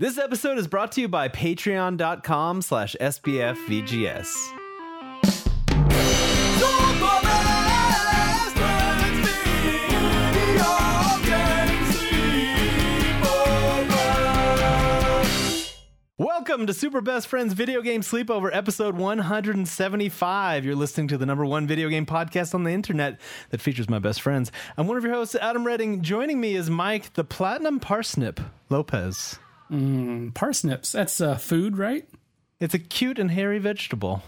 This episode is brought to you by patreon.com/sbfvgs. Welcome to Super Best Friends Video Game Sleepover, episode 175. You're listening to the number one video game podcast on the internet that features my best friends. I'm one of your hosts, Adam Redding. Joining me is Mike, the Platinum Parsnip Lopez. Parsnips, that's food, right? It's a cute and hairy vegetable.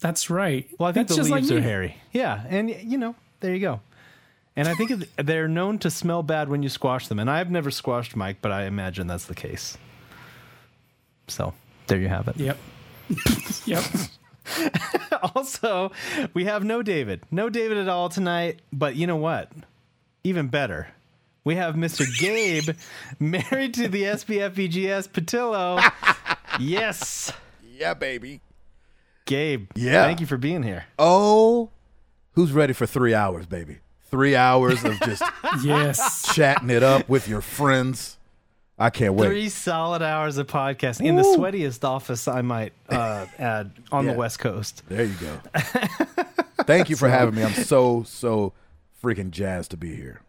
That's right. Well, I think that's the leaves like are hairy. Yeah, and you know, there you go. And I think they're known to smell bad when you squash them. And I've never squashed Mike, but I imagine that's the case. So there you have it. Yep. Yep. Also, we have no David at all tonight. But you know what? Even better. We have Mr. Gabe, married to the SBFVGS Patillo. Yes. Yeah, baby. Gabe. Yeah. Thank you for being here. Oh, who's ready for 3 hours, baby? 3 hours of just yes, chatting it up with your friends. I can't wait. 3 solid hours of podcasting in the sweatiest office, I might add, on the West Coast. There you go. Thank you for having me. I'm so freaking jazzed to be here.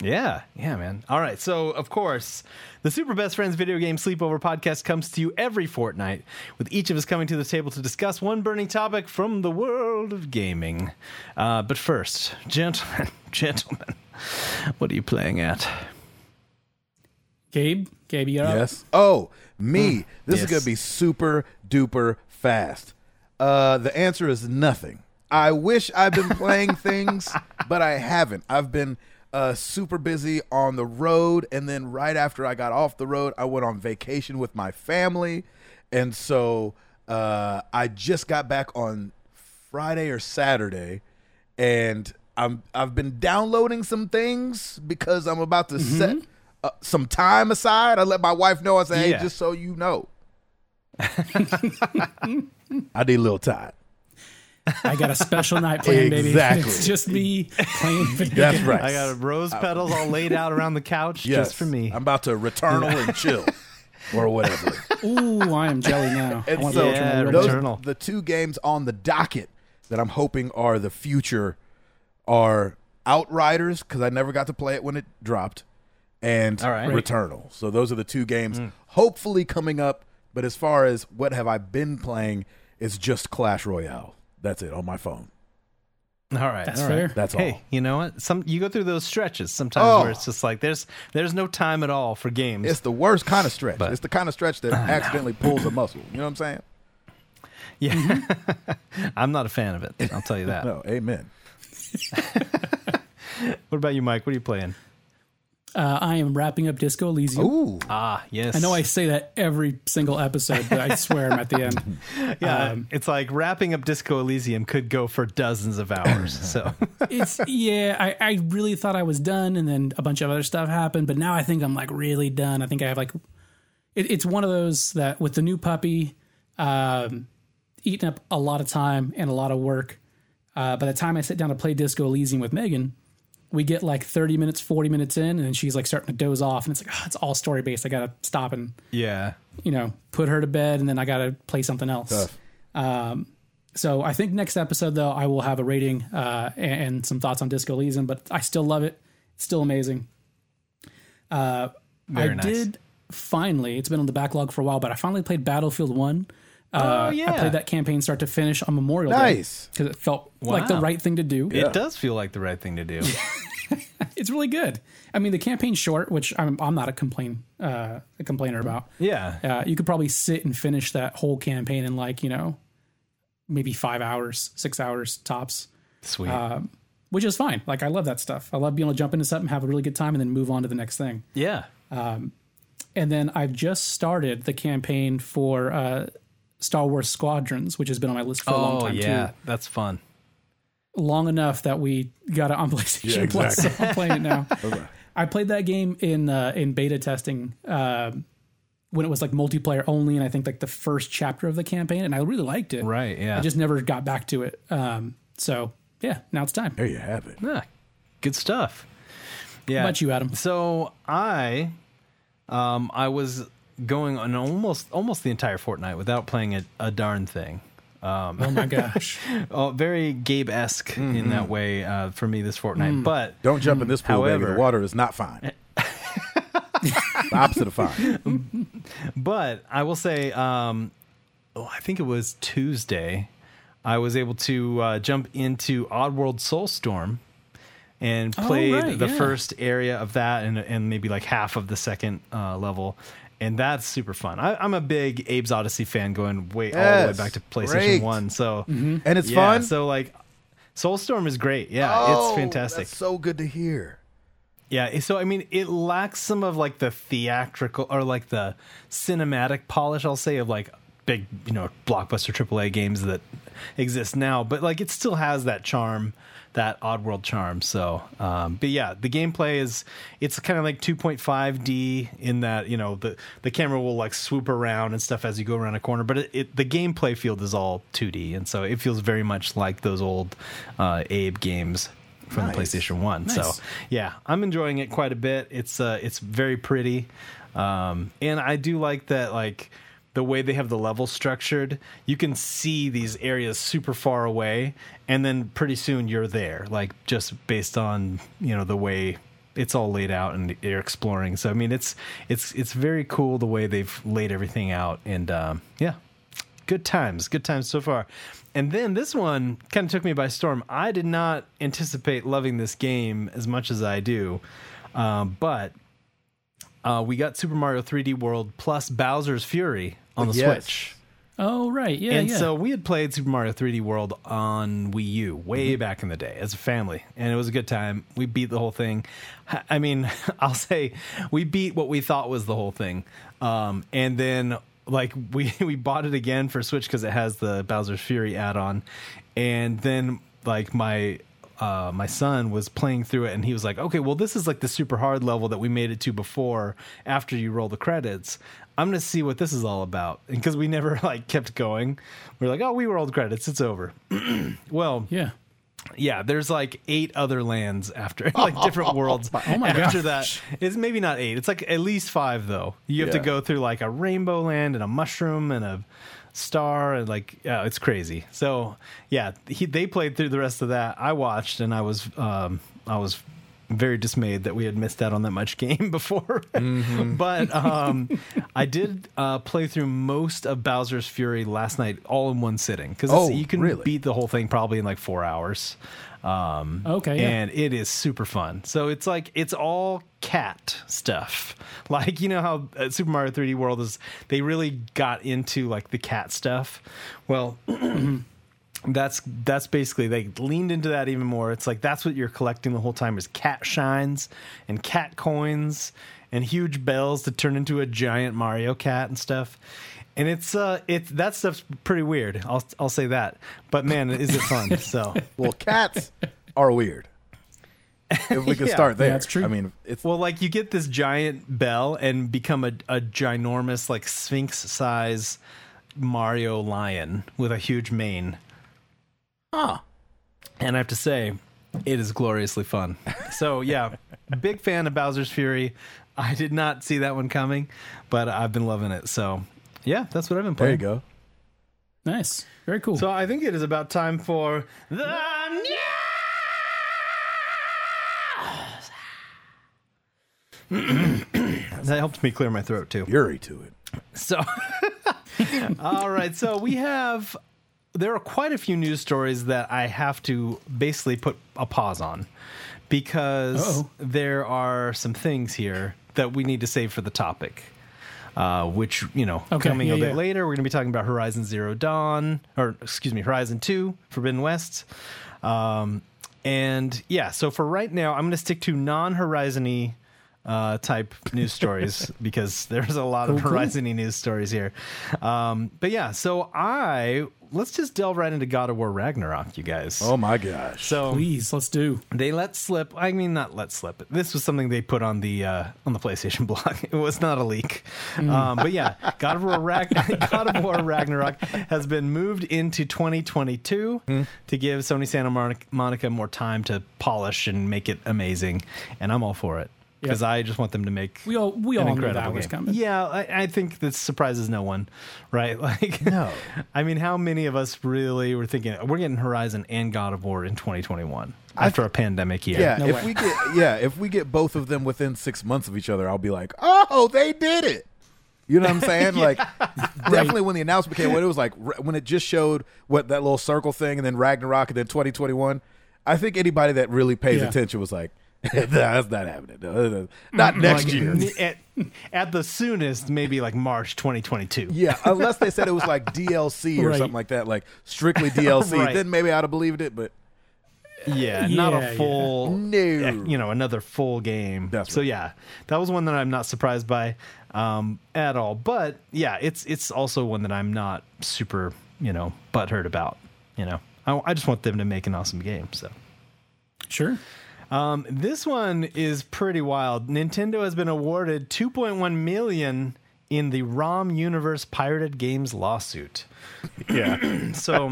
Yeah, man. All right. So, of course, the Super Best Friends Video Game Sleepover podcast comes to you every fortnight, with each of us coming to the table to discuss one burning topic from the world of gaming. But first, gentlemen, what are you playing at? Gabe, you got up? Yes. Oh, me. This is going to be super duper fast. The answer is nothing. I wish I've been playing things, but I haven't. I've been super busy on the road, and then right after I got off the road, I went on vacation with my family, and so I just got back on Friday or Saturday, and I've been downloading some things because I'm about to set some time aside. I let my wife know. I said, hey, just so you know, I need a little time. I got a special night planned, baby. Exactly. It's just me playing video. That's right. I got rose petals all laid out around the couch just for me. I'm about to Returnal and chill or whatever. Ooh, I am jelly now. I want Returnal. The 2 games on the docket that I'm hoping are the future are Outriders, because I never got to play it when it dropped, and Returnal. So those are the 2 games hopefully coming up. But as far as what have I been playing, it's just Clash Royale. That's it on my phone. All right. That's fair. That's all. Hey, you know what? You go through those stretches sometimes where it's just like there's no time at all for games. It's the worst kind of stretch. It's the kind of stretch that accidentally pulls a muscle. You know what I'm saying? Yeah. Mm-hmm. I'm not a fan of it. I'll tell you that. No, amen. What about you, Mike? What are you playing? I am wrapping up Disco Elysium. Ooh. Ah, yes. I know I say that every single episode, but I swear I'm at the end. Yeah, it's like wrapping up Disco Elysium could go for dozens of hours. So I really thought I was done, and then a bunch of other stuff happened, but now I think I'm like really done. I think I have like, it's one of those that with the new puppy, eating up a lot of time and a lot of work. By the time I sit down to play Disco Elysium with Megan, we get like 30 minutes, 40 minutes in, and she's like starting to doze off, and it's like, it's all story based. I got to stop and, put her to bed, and then I got to play something else. So I think next episode, though, I will have a rating and some thoughts on Disco Elysium, but I still love it. It's still amazing. Very nice. Did finally, it's been on the backlog for a while, but I finally played Battlefield 1. I played that campaign start to finish on Memorial Day. Nice. Because it felt like the right thing to do. It does feel like the right thing to do. It's really good. I mean, the campaign's short, which I'm not a complainer about. Yeah. You could probably sit and finish that whole campaign in like, maybe 5 hours, 6 hours tops. Sweet. Which is fine. Like, I love that stuff. I love being able to jump into something, have a really good time, and then move on to the next thing. Yeah. And then I've just started the campaign for Star Wars Squadrons, which has been on my list for a long time, too. Oh, yeah, that's fun. Long enough that we got it on PlayStation Plus, so I'm playing it now. Okay. I played that game in beta testing when it was like multiplayer only, and I think like the first chapter of the campaign, and I really liked it. Right, yeah. I just never got back to it. So, yeah, now it's time. There you have it. Yeah, good stuff. Yeah. How about you, Adam? So I was going on almost the entire fortnight without playing a darn thing. Oh my gosh. Very Gabe-esque in that way for me this fortnight. But don't jump in this pool, baby. The water is not fine. The opposite of fine. But I will say, I think it was Tuesday, I was able to jump into Oddworld Soulstorm and played the first area of that and maybe like half of the second level. And that's super fun. I'm a big Abe's Odyssey fan, going all the way back to PlayStation 1. So and it's fun. So like, Soulstorm is great. Yeah, it's fantastic. That's so good to hear. Yeah. So I mean, it lacks some of like the theatrical or like the cinematic polish, I'll say, of like big blockbuster AAA games that exist now. But like, it still has that charm. That Oddworld charm. So, but yeah, the gameplay it's kind of like 2.5D in that, the camera will like swoop around and stuff as you go around a corner, but the gameplay field is all 2D. And so it feels very much like those old Abe games from the PlayStation 1. Nice. So yeah, I'm enjoying it quite a bit. It's very pretty. And I do like that, like, the way they have the level structured, you can see these areas super far away, and then pretty soon you're there, like just based on the way it's all laid out and you're exploring. So I mean, it's very cool the way they've laid everything out, and good times so far. And then this one kind of took me by storm. I did not anticipate loving this game as much as I do, but we got Super Mario 3D World plus Bowser's Fury on the Switch. Oh, right. Yeah, and so we had played Super Mario 3D World on Wii U way back in the day as a family, and it was a good time. We beat the whole thing. I mean, I'll say we beat what we thought was the whole thing. And then, like, we bought it again for Switch because it has the Bowser's Fury add-on. And then, like, my son was playing through it, and he was like, okay, well, this is like the super hard level that we made it to before, after you roll the credits. I'm going to see what this is all about. And because we never like kept going, we're like, oh, we rolled credits. It's over. Well, yeah, there's like 8 other lands after, like different worlds. Oh my after gosh. That. It's maybe not 8. It's like at least 5, though. You have to go through like a rainbow land and a mushroom and a star, and like it's crazy. So yeah, they played through the rest of that. I watched, and I was very dismayed that we had missed out on that much game before. But I did play through most of Bowser's Fury last night, all in one sitting, because you can beat the whole thing probably in like 4 hours. And it is super fun. So it's like, it's all cat stuff. Like, you know how Super Mario 3D World is, they really got into like the cat stuff. Well, that's basically, they leaned into that even more. It's like, that's what you're collecting the whole time is cat shines and cat coins and huge bells to turn into a giant Mario cat and stuff. And it's that stuff's pretty weird. I'll say that. But man, is it fun? So well, cats are weird. If we can start there, that's true. I mean, it's like you get this giant bell and become a ginormous like sphinx size Mario lion with a huge mane. Huh. And I have to say, it is gloriously fun. So yeah, big fan of Bowser's Fury. I did not see that one coming, but I've been loving it. So. Yeah, that's what I've been playing. There you go. Nice. Very cool. So I think it is about time for the news. That helped me clear my throat, too. Fury to it. So, all right. So there are quite a few news stories that I have to basically put a pause on because there are some things here that we need to save for the topic. Which, coming a bit later, we're going to be talking about Horizon Zero Dawn, or excuse me, Horizon 2, Forbidden West. So for right now, I'm going to stick to non-Horizon-y type news stories because there's a lot of Horizon-y news stories here. But yeah, so let's just delve right into God of War Ragnarok, you guys. Oh my gosh. So please, let's do. They let slip. I mean, not let slip. This was something they put on the PlayStation blog. It was not a leak. But yeah, God of War Ragnarok has been moved into 2022 to give Sony Santa Monica more time to polish and make it amazing. And I'm all for it. Because I just want them to make we all knew that was coming. Yeah, I think this surprises no one, right? Like, no. I mean, how many of us really were thinking we're getting Horizon and God of War in 2021 after a pandemic year? Yeah, if we get both of them within 6 months of each other, I'll be like, oh, they did it. You know what I'm saying? Yeah. Like, definitely when the announcement came, when it was like when it just showed what that little circle thing, and then Ragnarok, and then 2021. I think anybody that really pays attention was like. That's not happening. No. Not next year. At the soonest, maybe like March 2022. Yeah, unless they said it was like DLC or something like that, like strictly DLC. Right. Then maybe I'd have believed it, but not a full, another full game. That's so right. Yeah, that was one that I'm not surprised by at all. But yeah, it's also one that I'm not super, butthurt about. I just want them to make an awesome game. So sure. This one is pretty wild. Nintendo has been awarded $2.1 million in the ROM Universe pirated games lawsuit. Yeah. So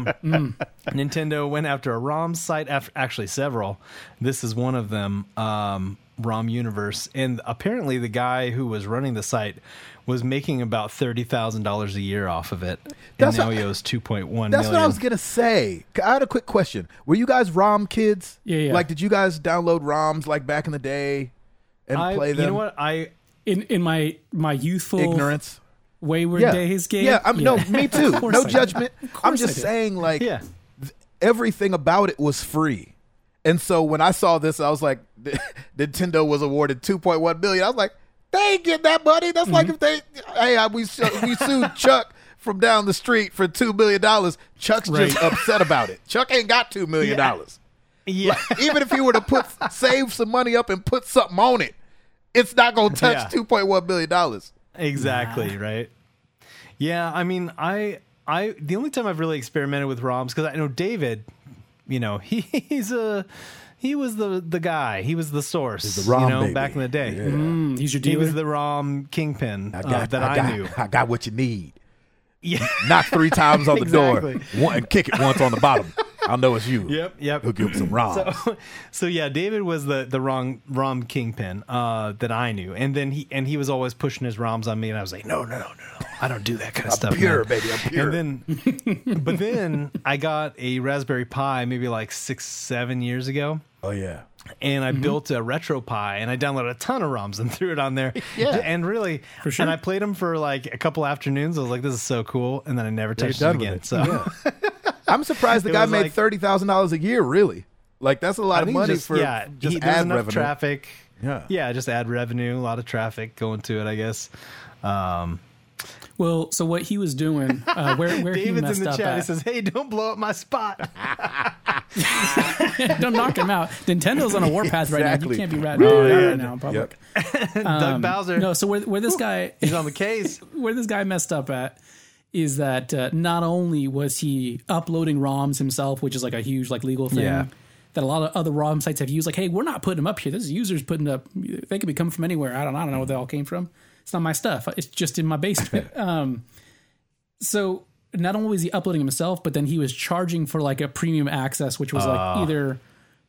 Nintendo went after a ROM site, actually several. This is one of them, ROM Universe. And apparently the guy who was running the site was making about $30,000 a year off of it. And now he owes $2.1 million. That's what I was going to say. I had a quick question. Were you guys ROM kids? Yeah. Like, did you guys download ROMs like back in the day and play them? You know what? In my youthful ignorance, wayward days, Gabe. Yeah, no, me too. No judgment. I'm just saying, like, everything about it was free. And so when I saw this, I was like, Nintendo was awarded $2.1 million. I was like, they ain't getting that money. That's like if they, we sued Chuck from down the street for $2 million. Chuck's just upset about it. Chuck ain't got $2 million. Yeah. Like, even if he were to save some money up and put something on it, it's not going to touch $2.1 million. Exactly, right? Yeah, I mean, I the only time I've really experimented with ROMs, because I know David, he was the guy. He was the source. He's the ROM baby. Back in the day. Yeah. He's your dealer? He was the ROM kingpin I knew. I got what you need. Yeah. Knock three times on the door. And kick it once on the bottom. I'll know it's you. Yep. Hook you up some ROMs. So yeah, David was the ROM kingpin that I knew. And then he was always pushing his ROMs on me, and I was like, no. I don't do that kind of stuff. I'm pure, man. And then, but then I got a Raspberry Pi maybe like 6-7 years ago. Oh yeah. And I built a retro Pi, and I downloaded a ton of ROMs and threw it on there. Yeah. And really, for sure. And I played them for like a couple afternoons. I was like, this is so cool. And then I never touched it again. So I'm surprised the guy made like $30,000 a year. Really? Like, that's a lot of money for ad revenue. Traffic. Yeah. Yeah. Just ad revenue. A lot of traffic going to it, I guess. Well, so what he was doing, where he messed up at. David's in the chat. He says, hey, don't blow up my spot. Don't knock him out. Nintendo's on a warpath right now. You can't be ratting right now in public. Yep. Doug Bowser. No, so where this guy... He's on the case. Where this guy messed up at is that not only was he uploading ROMs himself, which is like a huge like legal thing that a lot of other ROM sites have used. Like, hey, we're not putting them up here. This is users putting up... They could be coming from anywhere. I don't know where they all came from. It's not my stuff. It's just in my basement. So not only was he uploading himself, but then he was charging for like a premium access, which was like either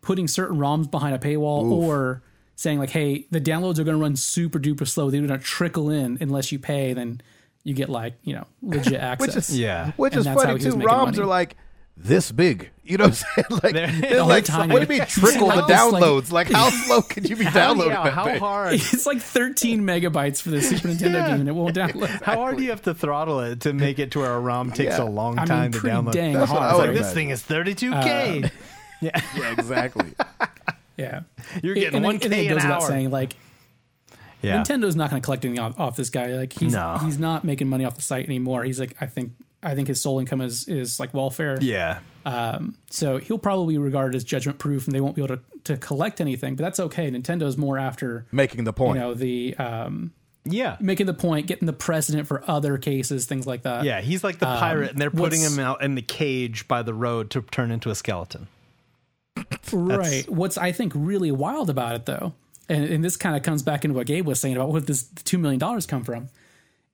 putting certain ROMs behind a paywall or saying like, hey, the downloads are going to run super duper slow. They're going to trickle in unless you pay. Then you get like, legit access. Which is funny too. ROMs money. Are like this big. You know what I'm saying? Like, they're like what do you mean trickle the downloads? Like, how slow can you be downloading that? How hard? It's like 13 megabytes for the Super Nintendo game, and it won't download. Exactly. How hard do you have to throttle it to make it to where a ROM takes a long time to download? Dang hard. Like, this thing is 32K. Yeah, exactly. Yeah. You're getting 1K an hour. Saying, like, Nintendo's not going to collect anything off this guy. Like, he's not making money off the site anymore. He's like, I think his sole income is like welfare. Yeah. So he'll probably be regarded as judgment proof and they won't be able to collect anything, but that's okay. Nintendo's more after making the point, you know, the, making the point, getting the precedent for other cases, things like that. Yeah. He's like the pirate and they're putting him out in the cage by the road to turn into a skeleton. Right. What's, I think, really wild about it though. And this kind of comes back into what Gabe was saying about where this $2 million come from,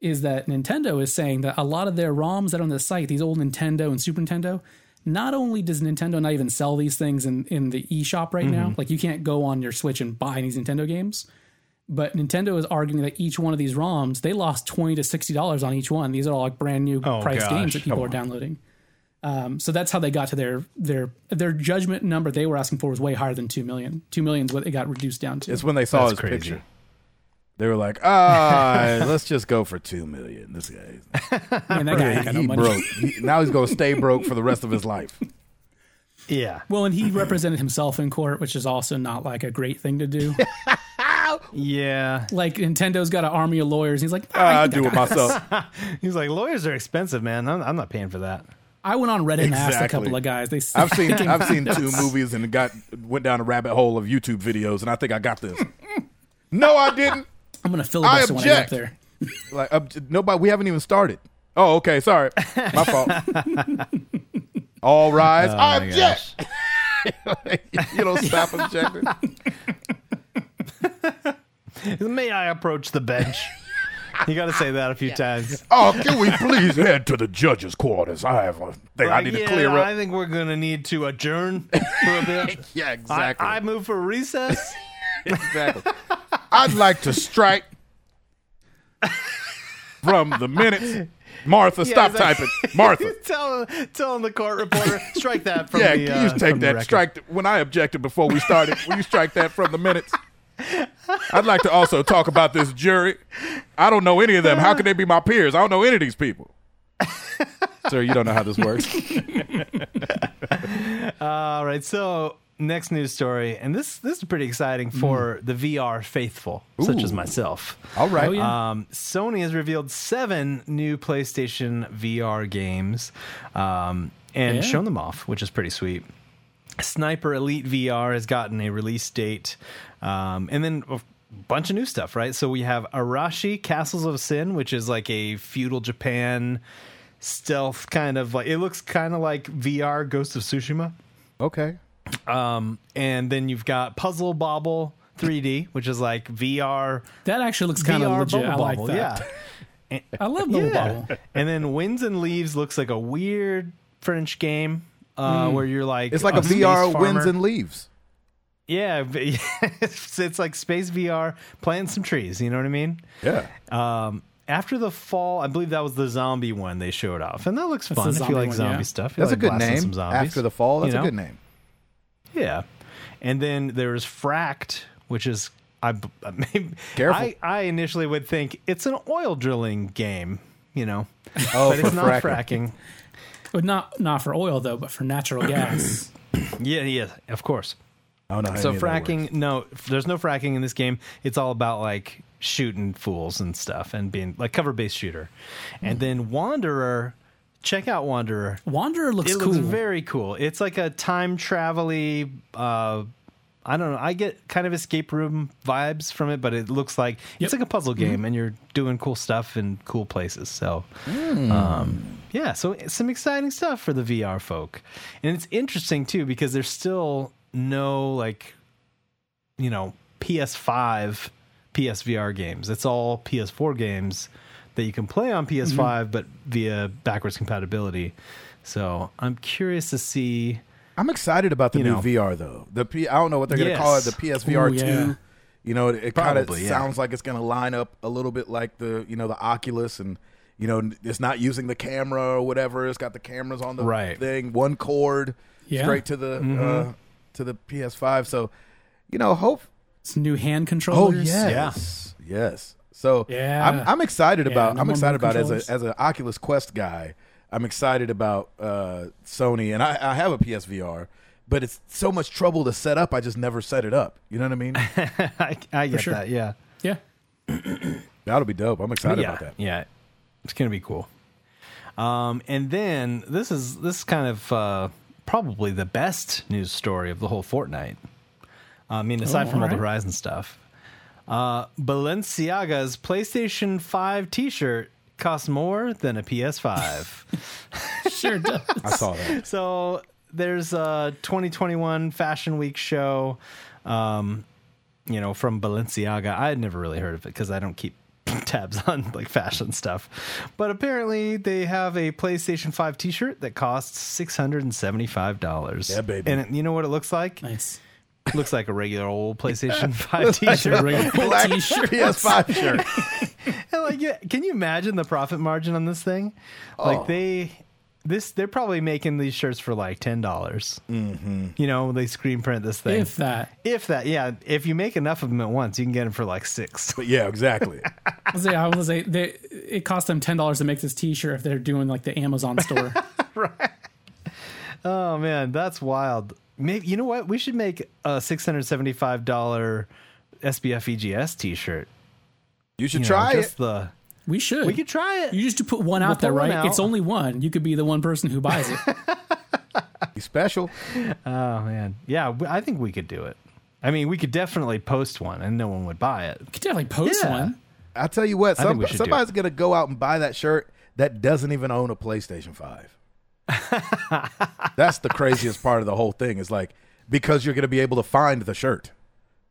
is that Nintendo is saying that a lot of their ROMs that are on the site, these old Nintendo and Super Nintendo, not only does Nintendo not even sell these things in the eShop right now, like you can't go on your Switch and buy these Nintendo games, but Nintendo is arguing that each one of these ROMs, they lost $20 to $60 on each one. These are all like brand new priced games that people are downloading. So that's how they got to their judgment number they were asking for was way higher than 2 million. 2 million is what it got reduced down to. It's when they saw that's his crazy. Picture. They were like, let's just go for 2 million. This guy, man, that guy ain't got no money. Broke. Now he's going to stay broke for the rest of his life. Yeah. Well, and he represented himself in court, which is also not like a great thing to do. Yeah. Like Nintendo's got an army of lawyers. He's like, I do it myself. He's like, lawyers are expensive, man. I'm not paying for that. I went on Reddit and asked a couple of guys. I've seen two movies and went down a rabbit hole of YouTube videos, and I think I got this. No, I didn't. I'm going to filibuster when I get up there. Like, nobody, we haven't even started. Oh, okay. Sorry. My fault. All rise. Oh, I object. You don't stop objecting. May I approach the bench? You got to say that a few times. Oh, can we please head to the judge's quarters? I have a thing I need to clear up. I think we're going to need to adjourn for a bit. Yeah, exactly. I move for recess. Exactly. I'd like to strike from the minutes. Martha, stop typing. Martha. Tell the court reporter, strike that from the can you take that? Strike when I objected before we started, will you strike that from the minutes? I'd like to also talk about this jury. I don't know any of them. How can they be my peers? I don't know any of these people. Sir, you don't know how this works. All right, so next news story, and this is pretty exciting for the VR faithful, such as myself. All right. Sony has revealed 7 new PlayStation VR games and shown them off, which is pretty sweet. Sniper Elite VR has gotten a release date, and then a bunch of new stuff, right? So we have Arashi Castles of Sin, which is like a feudal Japan stealth kind of like, it looks kind of like VR Ghost of Tsushima. Okay. And then you've got Puzzle Bobble 3D, which is like VR. That actually looks kind of legit. Bubble I like that. Yeah. I love Bubble Bobble. And then Winds and Leaves looks like a weird French game where you're like, it's like a VR farmer. Winds and Leaves. Yeah, it's like space VR, planting some trees. You know what I mean? Yeah. After the Fall, I believe that was the zombie one they showed off, and that looks fun. If you like zombie stuff, that's a good name. After the Fall, that's a good name. Yeah, and then there's Fract, which is I initially would think it's an oil drilling game, you know, but it's not fracking. But not for oil though, but for natural gas. yeah, of course. Oh no! So fracking? No, there's no fracking in this game. It's all about like shooting fools and stuff, and being like cover-based shooter. And then Wanderer. Check out Wanderer. Wanderer looks cool. It looks very cool. It's like a time travel-y, I don't know. I get kind of escape room vibes from it, but it looks like it's like a puzzle game, and you're doing cool stuff in cool places. So, so some exciting stuff for the VR folk. And it's interesting, too, because there's still no, like, you know, PS5, PSVR games. It's all PS4 games that you can play on PS5, but via backwards compatibility. So I'm curious to see. I'm excited about the new VR, though. I don't know what they're going to call it, the PSVR 2. You know, it kind of sounds like it's going to line up a little bit like the Oculus, and, you know, it's not using the camera or whatever. It's got the cameras on the thing, one cord straight to the PS5. So, you know, it's new hand controllers. Oh, yes. Yeah. Yes. So I'm excited about as an Oculus Quest guy. I'm excited about Sony, and I have a PSVR, but it's so much trouble to set up. I just never set it up. You know what I mean? I get that. Yeah. That'll be dope. I'm excited about that. Yeah, it's gonna be cool. And then this is kind of probably the best news story of the whole fortnight. I mean, aside from all the Horizon stuff. Balenciaga's PlayStation 5 t-shirt costs more than a PS5. Sure does. I saw that. So there's a 2021 Fashion Week show, you know, from Balenciaga. I had never really heard of it because I don't keep tabs on like fashion stuff. But apparently they have a PlayStation 5 t-shirt that costs $675. Yeah, baby. And you know what it looks like? Nice. Looks like a regular old PlayStation 5 t-shirt. Like a black t-shirt. PS5 shirt. And like, yeah, can you imagine the profit margin on this thing? Like they're probably making these shirts for like $10. Mm-hmm. You know, they screen print this thing. If that, yeah. If you make enough of them at once, you can get them for like $6. But yeah, exactly. I was gonna say it cost them $10 to make this t-shirt if they're doing like the Amazon store. Right. Oh man, that's wild. Maybe, you know what? We should make a $675 SBF EGS t-shirt. You should try it. We should. We could try it. You just put one out there, right? It's only one. You could be the one person who buys it. Be special. Oh, man. Yeah, I think we could do it. I mean, we could definitely post one and no one would buy it. We could definitely post one. I'll tell you what. Somebody's going to go out and buy that shirt that doesn't even own a PlayStation 5. That's the craziest part of the whole thing is like, because you're going to be able to find the shirt.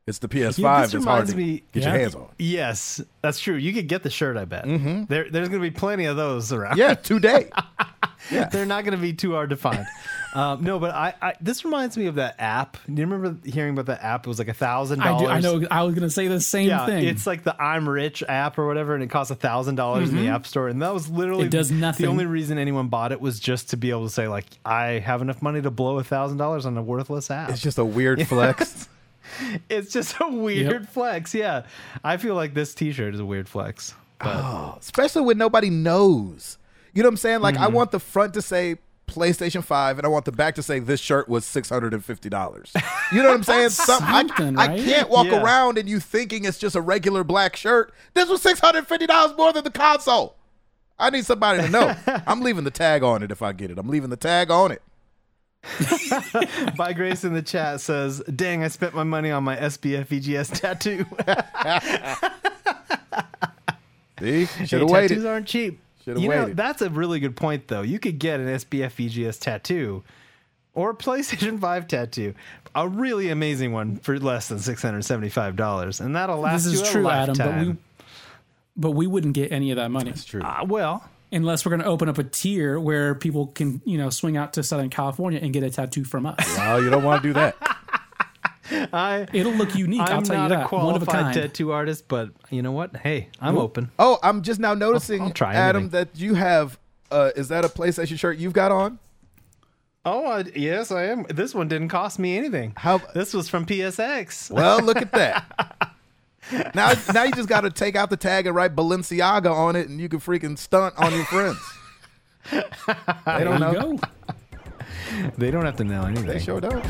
It's the PS5. It's hard to get your hands on. Yes, that's true. You could get the shirt, I bet. Mm-hmm. There's going to be plenty of those around. Yeah, today. Yeah. They're not going to be too hard to find. No, but I this reminds me of that app. Do you remember hearing about that app? It was like $1,000. I know. I was going to say the same thing. It's like the I'm Rich app or whatever, and it costs $1,000 in the App Store. And that was literally the only reason anyone bought it was just to be able to say, like, I have enough money to blow $1,000 on a worthless app. It's just a weird flex. It's just a weird flex. Yeah. I feel like this t-shirt is a weird flex. But. Oh, especially when nobody knows. You know what I'm saying? Like, I want the front to say PlayStation 5, and I want the back to say this shirt was $650. You know what I'm saying? Something, right? I can't walk around and you thinking it's just a regular black shirt. This was $650 more than the console. I need somebody to know. I'm leaving the tag on it if I get it. I'm leaving the tag on it. By Grace in the chat says, dang, I spent my money on my SBF EGS tattoo. See, should have waited. Tattoos aren't cheap. Should've waited. Know, that's a really good point, though. You could get an SBF EGS tattoo or a PlayStation 5 tattoo, a really amazing one, for less than $675, and that'll last you a lifetime. This is true, Adam, but we wouldn't get any of that money. That's true. Well. Unless we're going to open up a tier where people can, you know, swing out to Southern California and get a tattoo from us. Wow, you don't want to do that. It'll look unique. I'll tell you that. I'm not a qualified tattoo artist, but you know what? Hey, I'm open. Oh, I'm just now noticing, I'll try Adam, that you have. Is that a PlayStation shirt you've got on? Oh, yes, I am. This one didn't cost me anything. This was from PSX. Well, look at that. Now you just got to take out the tag and write Balenciaga on it, and you can freaking stunt on your friends. They don't know. They don't have to know anything. They sure don't.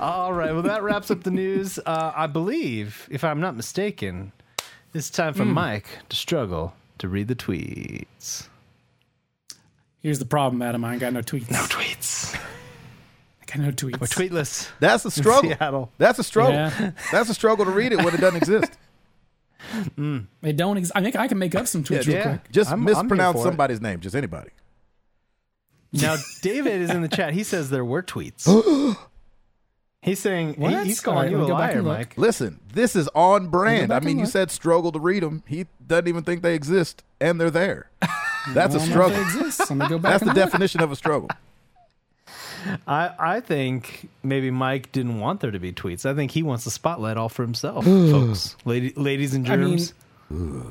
All right. Well, that wraps up the news. I believe, if I'm not mistaken. It's time for Mike to struggle to read the tweets. Here's the problem, Adam. I ain't got no tweets. I got no tweets. We're tweetless. That's a struggle. In Seattle. That's a struggle. Yeah. That's a struggle to read it when it doesn't exist. They don't exist. I think I can make up some tweets real quick. Just mispronounce somebody's name. Just anybody. Now, David is in the chat. He says there were tweets. He's saying he's calling you a liar, Mike. Listen, this is on brand. I mean, you said struggle to read them. He doesn't even think they exist, and they're there. That's a struggle. I'm gonna go back. That's the definition of a struggle. I think maybe Mike didn't want there to be tweets. I think he wants the spotlight all for himself, folks, ladies and germs. I mean,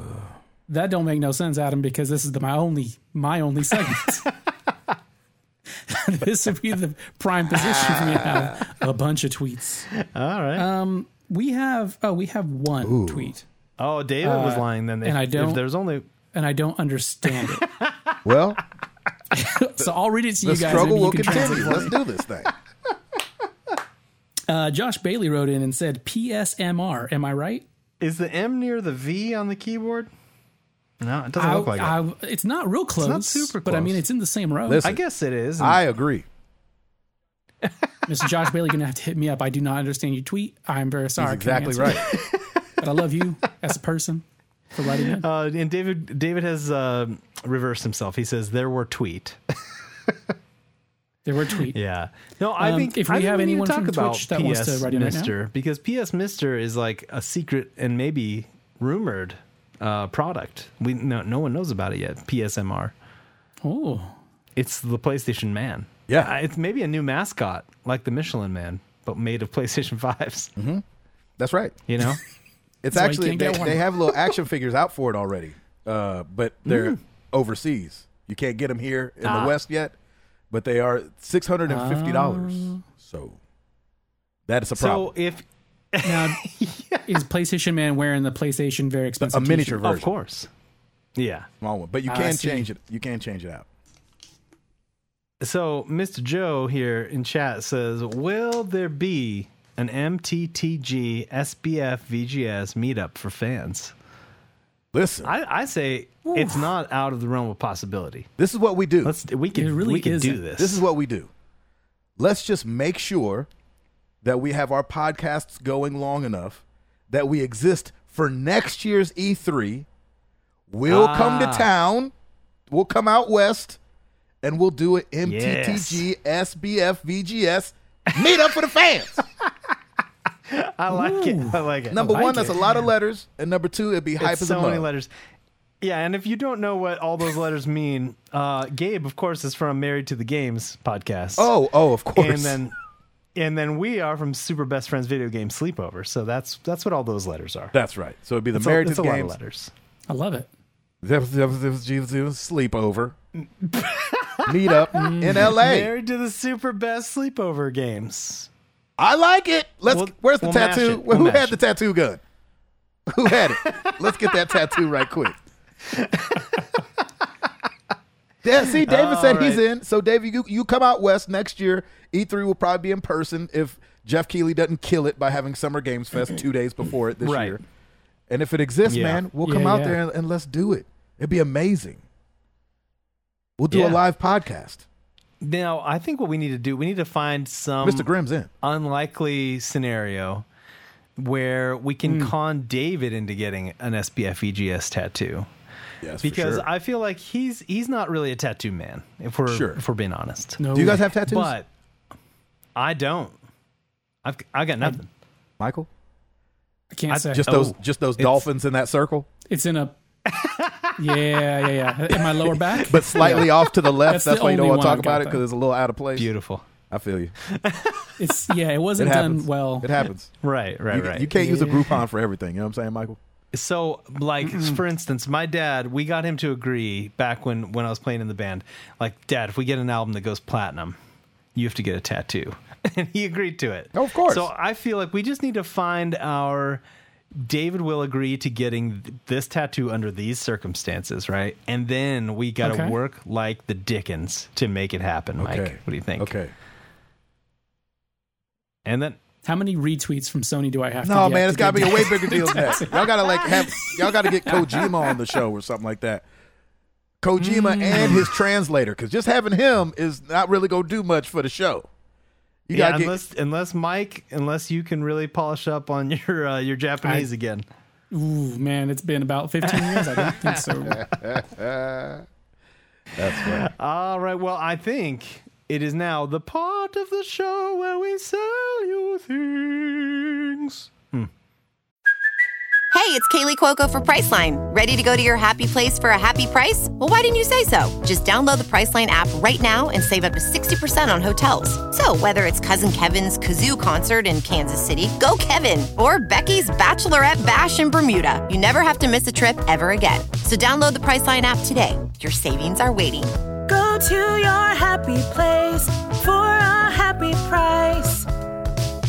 that don't make no sense, Adam, because this is my only segment. This would be the prime position for me to have a bunch of tweets. All right. We have one tweet. Oh, David was lying then. And I don't understand it. Well. So I'll read it to you guys. The struggle will continue. Let's do this thing. Josh Bailey wrote in and said PSMR. Am I right? Is the M near the V on the keyboard? No, it doesn't look like it. It's not real close. It's not super close. But I mean, it's in the same row. Listen, I guess it is. I agree. Mr. Josh Bailey, you're going to have to hit me up. I do not understand your tweet. I'm very sorry. He's exactly right. But I love you as a person for writing it. And David has reversed himself. He says, there were tweet. There were tweet. Yeah. No, I think if we have anyone from Twitch that wants to write in right now. Because PS Mister is like a secret and maybe rumored product. No one knows about it yet. PSMR. Oh. It's the PlayStation Man. Yeah. It's maybe a new mascot like the Michelin Man, but made of PlayStation 5s. Mm-hmm. That's right. You know? It's actually, they have little action figures out for it already, but they're overseas. You can't get them here in the West yet, but they are $650. So that is a problem. So if now is PlayStation Man wearing the PlayStation very expensive? A miniature version, of course. Yeah, small one, but you can change it. You can change it out. So Mr. Joe here in chat says, "Will there be an MTTG SBF VGS meetup for fans?" Listen, I say it's not out of the realm of possibility. This is what we do. We can do this. This is what we do. Let's just make sure that we have our podcasts going long enough that we exist for next year's E3. We'll come to town. We'll come out west, and we'll do an MTTG SBF VGS meetup for the fans. I like it. Number one, that's a lot of letters, and number two, it'd be hype as a mother. So many letters. Yeah, and if you don't know what all those letters mean, Gabe, of course, is from Married to the Games podcast. Oh, of course. And then we are from Super Best Friends Video Game Sleepover. So that's what all those letters are. That's right. So it'd be Married to the Games. It's a lot of letters. I love it. Sleepover. Meet up in L.A. Married to the Super Best Sleepover Games. I like it. Where's the tattoo? Who had the tattoo gun? Who had it? Let's get that tattoo right quick. Yeah, see, David said he's in. So, David, you come out west next year. E3 will probably be in person if Jeff Keighley doesn't kill it by having Summer Games Fest 2 days before it this year. And if it exists, man, we'll come out there and let's do it. It'd be amazing. We'll do a live podcast. Now, I think what we need to do, we need to find some Mr. Grimm's in unlikely scenario where we can con David into getting an SBF EGS tattoo. Yes, because I feel like he's not really a tattoo man. If we're being honest, no. Do you guys have tattoos? But I don't. I got nothing. Michael, I can't say just those dolphins in that circle. It's in a. Yeah. In my lower back, but slightly off to the left. That's why you don't want to talk about it because it's a little out of place. Beautiful. I feel you. It wasn't done well. It happens. Right. You can't use a Groupon for everything. You know what I'm saying, Michael? So, like, for instance, my dad, we got him to agree back when I was playing in the band, like, Dad, if we get an album that goes platinum, you have to get a tattoo. And he agreed to it. Oh, of course. So I feel like we just need to find our... David will agree to getting this tattoo under these circumstances, right? And then we got to work like the Dickens to make it happen, Mike. What do you think? Okay. And then... How many retweets from Sony do I have to get? No, man, it's got to be a way bigger deal than that. Y'all got to get Kojima on the show or something like that. Kojima and his translator, because just having him is not really going to do much for the show. Unless you can really polish up on your Japanese again. Ooh, man, it's been about 15 years. I don't think so. That's right. All right. Well, I think it is now the part of the show where we sell you things. Hey, it's Kaylee Cuoco for Priceline. Ready to go to your happy place for a happy price? Well, why didn't you say so? Just download the Priceline app right now and save up to 60% on hotels. So whether it's Cousin Kevin's Kazoo concert in Kansas City, go Kevin, or Becky's Bachelorette Bash in Bermuda, you never have to miss a trip ever again. So download the Priceline app today. Your savings are waiting. Go to your happy place for a happy price.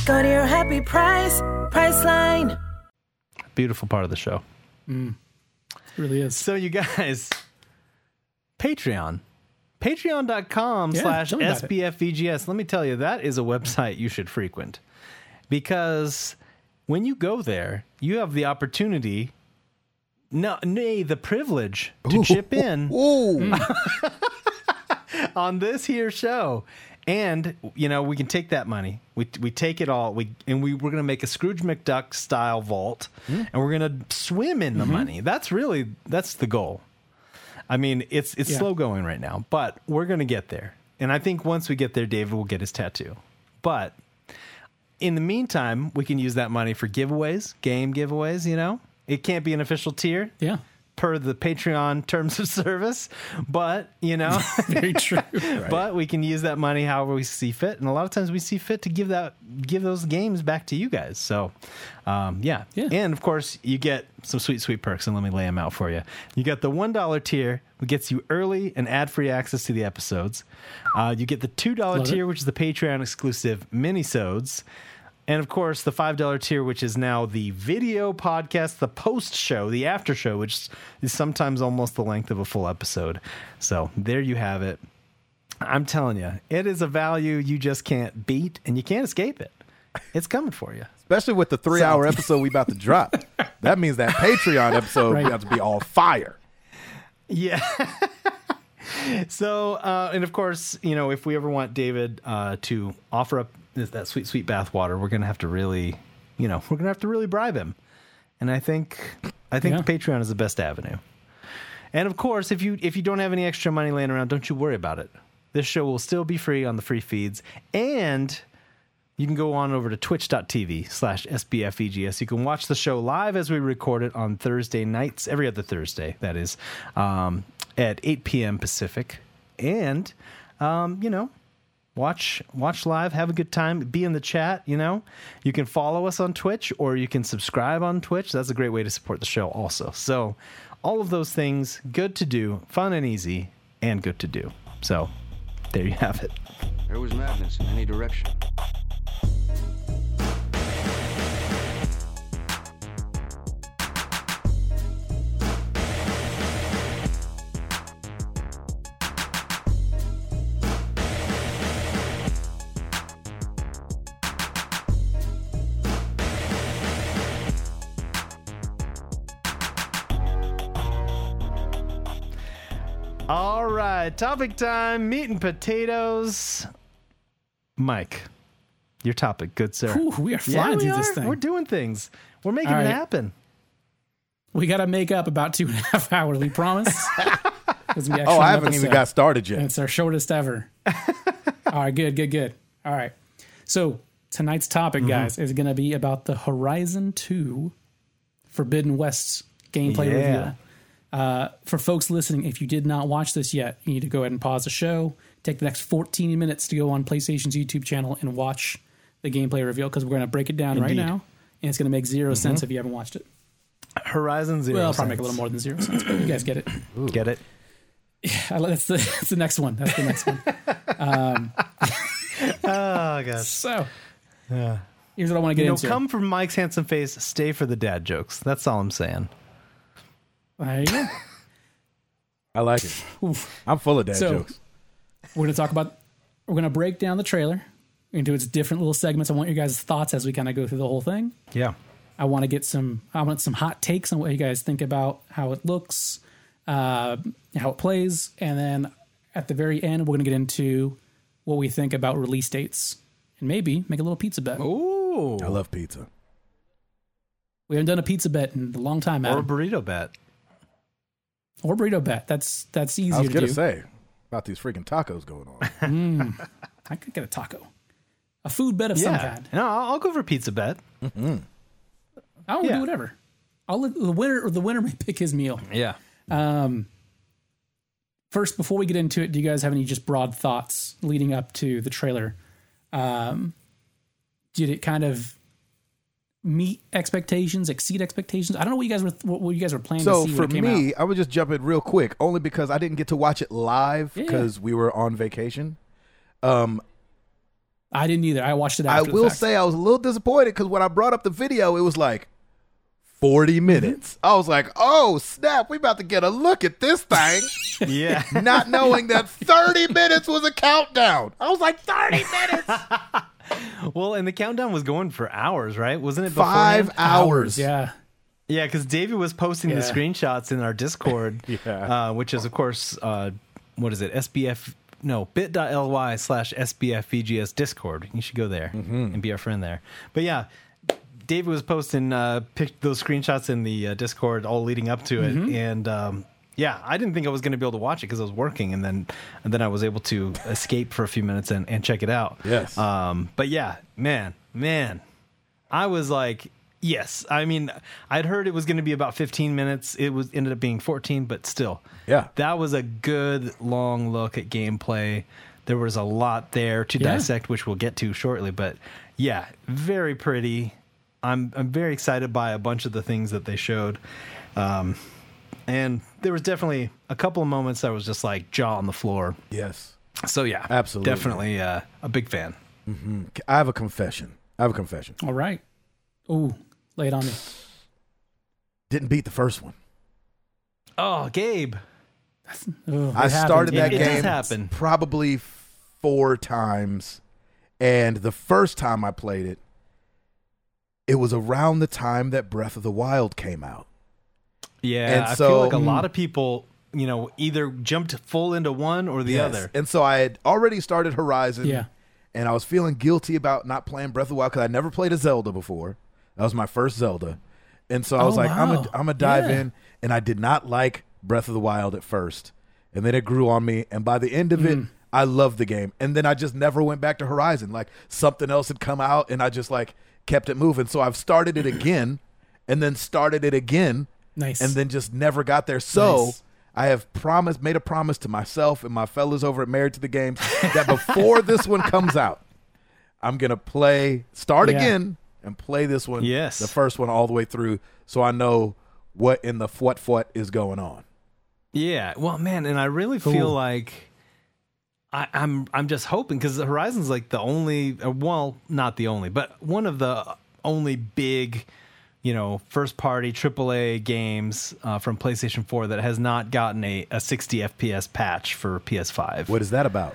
Go to your happy price, Priceline. Beautiful part of the show. It really is. So you guys, Patreon.com/SBFVGS. Let me tell you, that is a website you should frequent. because when you go there, you have the opportunity, the privilege to chip in on this here show. And, you know, we can take that money. We take it all. We're going to make a Scrooge McDuck style vault, and we're going to swim in the money. That's the goal. I mean, it's slow going right now, but we're going to get there. And I think once we get there, David will get his tattoo. But in the meantime, we can use that money for giveaways, game giveaways, you know. It can't be an official tier. Yeah. Per the Patreon terms of service, but, you know, very true. Right. But we can use that money however we see fit, and a lot of times we see fit to give those games back to you guys. So, and of course you get some sweet perks, and let me lay them out for you. You got the $1 tier, which gets you early and ad-free access to the episodes. You get the $2 tier, which is the Patreon exclusive minisodes. And, of course, the $5 tier, which is now the video podcast, the post-show, the after-show, which is sometimes almost the length of a full episode. So there you have it. I'm telling you, it is a value you just can't beat, and you can't escape it. It's coming for you. Especially with the three-hour episode we about to drop. That means that Patreon episode we have to be all fire. Yeah. So, and, of course, you know, if we ever want David to offer up that sweet bath water, we're going to have to really, you know, bribe him. And I think Patreon is the best avenue. And of course, if you don't have any extra money laying around, don't you worry about it. This show will still be free on the free feeds, and you can go on over to twitch.tv/SBFEGS. You can watch the show live as we record it on Thursday nights, every other Thursday, that is, at 8 p.m. Pacific. And, you know, Watch live, have a good time, be in the chat, you know. You can follow us on Twitch, or you can subscribe on Twitch. That's a great way to support the show also. So all of those things, good to do, fun and easy, and good to do. So there you have it. There was madness in any direction. All right, topic time, meat and potatoes. Mike, your topic, good sir. Ooh, we are flying through this thing. We're doing things. We're making it happen. We got to make up about 2.5 hours, we promise. I haven't even got started yet. It's our shortest ever. All right, good. All right. So tonight's topic, guys, is going to be about the Horizon 2 Forbidden West gameplay review. For folks listening, if you did not watch this yet, you need to go ahead and pause the show, take the next 14 minutes to go on PlayStation's YouTube channel and watch the gameplay reveal, because we're going to break it down right now, and it's going to make zero sense if you haven't watched it. Horizon Zero. Well, it'll probably make a little more than 0 sense, but you guys get it. Ooh. Get it? Yeah, that's the next one. That's the next one. Oh, gosh. So, here's what I want to get into. Come from Mike's handsome face, stay for the dad jokes. That's all I'm saying. There you go. I like it. Oof. I'm full of dad jokes. We're going to break down the trailer into its different little segments. I want your guys' thoughts as we kind of go through the whole thing. Yeah. I want some hot takes on what you guys think about how it looks, how it plays. And then at the very end, we're going to get into what we think about release dates and maybe make a little pizza bet. Ooh. I love pizza. We haven't done a pizza bet in a long time, Adam. Or a burrito bet. Or burrito bet. That's easier to do. I was going to say about these freaking tacos going on. I could get a taco. A food bet of some kind. No, I'll go for a pizza bet. Mm-hmm. I'll do whatever. I'll let the winner may pick his meal. Yeah. First, before we get into it, do you guys have any just broad thoughts leading up to the trailer? Did it kind of meet expectations, exceed expectations? I don't know what you guys were planning to see when it came out. So for me, I would just jump in real quick, only because I didn't get to watch it live because we were on vacation. I didn't either. I watched it after the fact. I will say I was a little disappointed because when I brought up the video, it was like 40 minutes. I was like, oh, snap, we about to get a look at this thing. Yeah. Not knowing that 30 minutes was a countdown. I was like, 30 minutes? Well, and the countdown was going for hours, right? Wasn't it? 5 hours. Yeah. Yeah, because David was posting the screenshots in our Discord, which is, of course, what is it? SBF, no, bit.ly/SBFVGS Discord. You should go there and be our friend there. But yeah, David was posting those screenshots in the Discord all leading up to it. And yeah, I didn't think I was going to be able to watch it because I was working. And then I was able to escape for a few minutes and check it out. Yes. But yeah, man, I was like... Yes, I mean, I'd heard it was going to be about 15 minutes. It was ended up being 14, but still. Yeah. That was a good long look at gameplay. There was a lot there to dissect, which we'll get to shortly. But yeah, very pretty. I'm very excited by a bunch of the things that they showed. And there was definitely a couple of moments that was just like jaw on the floor. Yes. So yeah, absolutely. Definitely a big fan. Mm-hmm. I have a confession. All right. Ooh. Lay it on me. Didn't beat the first one. Oh, Gabe. I started that game probably 4 times. And the first time I played it, it was around the time that Breath of the Wild came out. Yeah, and I feel like a lot of people, you know, either jumped full into one or the other. And so I had already started Horizon. Yeah. And I was feeling guilty about not playing Breath of the Wild because I never played a Zelda before. That was my first Zelda. And so I was I'm a dive in. And I did not like Breath of the Wild at first. And then it grew on me. And by the end of it, I loved the game. And then I just never went back to Horizon. Like something else had come out and I just like kept it moving. So I've started it again and then started it again. Nice. And then just never got there. So I have made a promise to myself and my fellas over at Married to the Games that before this one comes out, I'm going to start again and play this one, the first one all the way through, so I know what in the what is going on. Yeah, well, man, and I really feel like I'm just hoping, because Horizon's like the only, well, not the only, but one of the only big... you know, first-party AAA games from PlayStation 4 that has not gotten a 60 FPS patch for PS5. What is that about?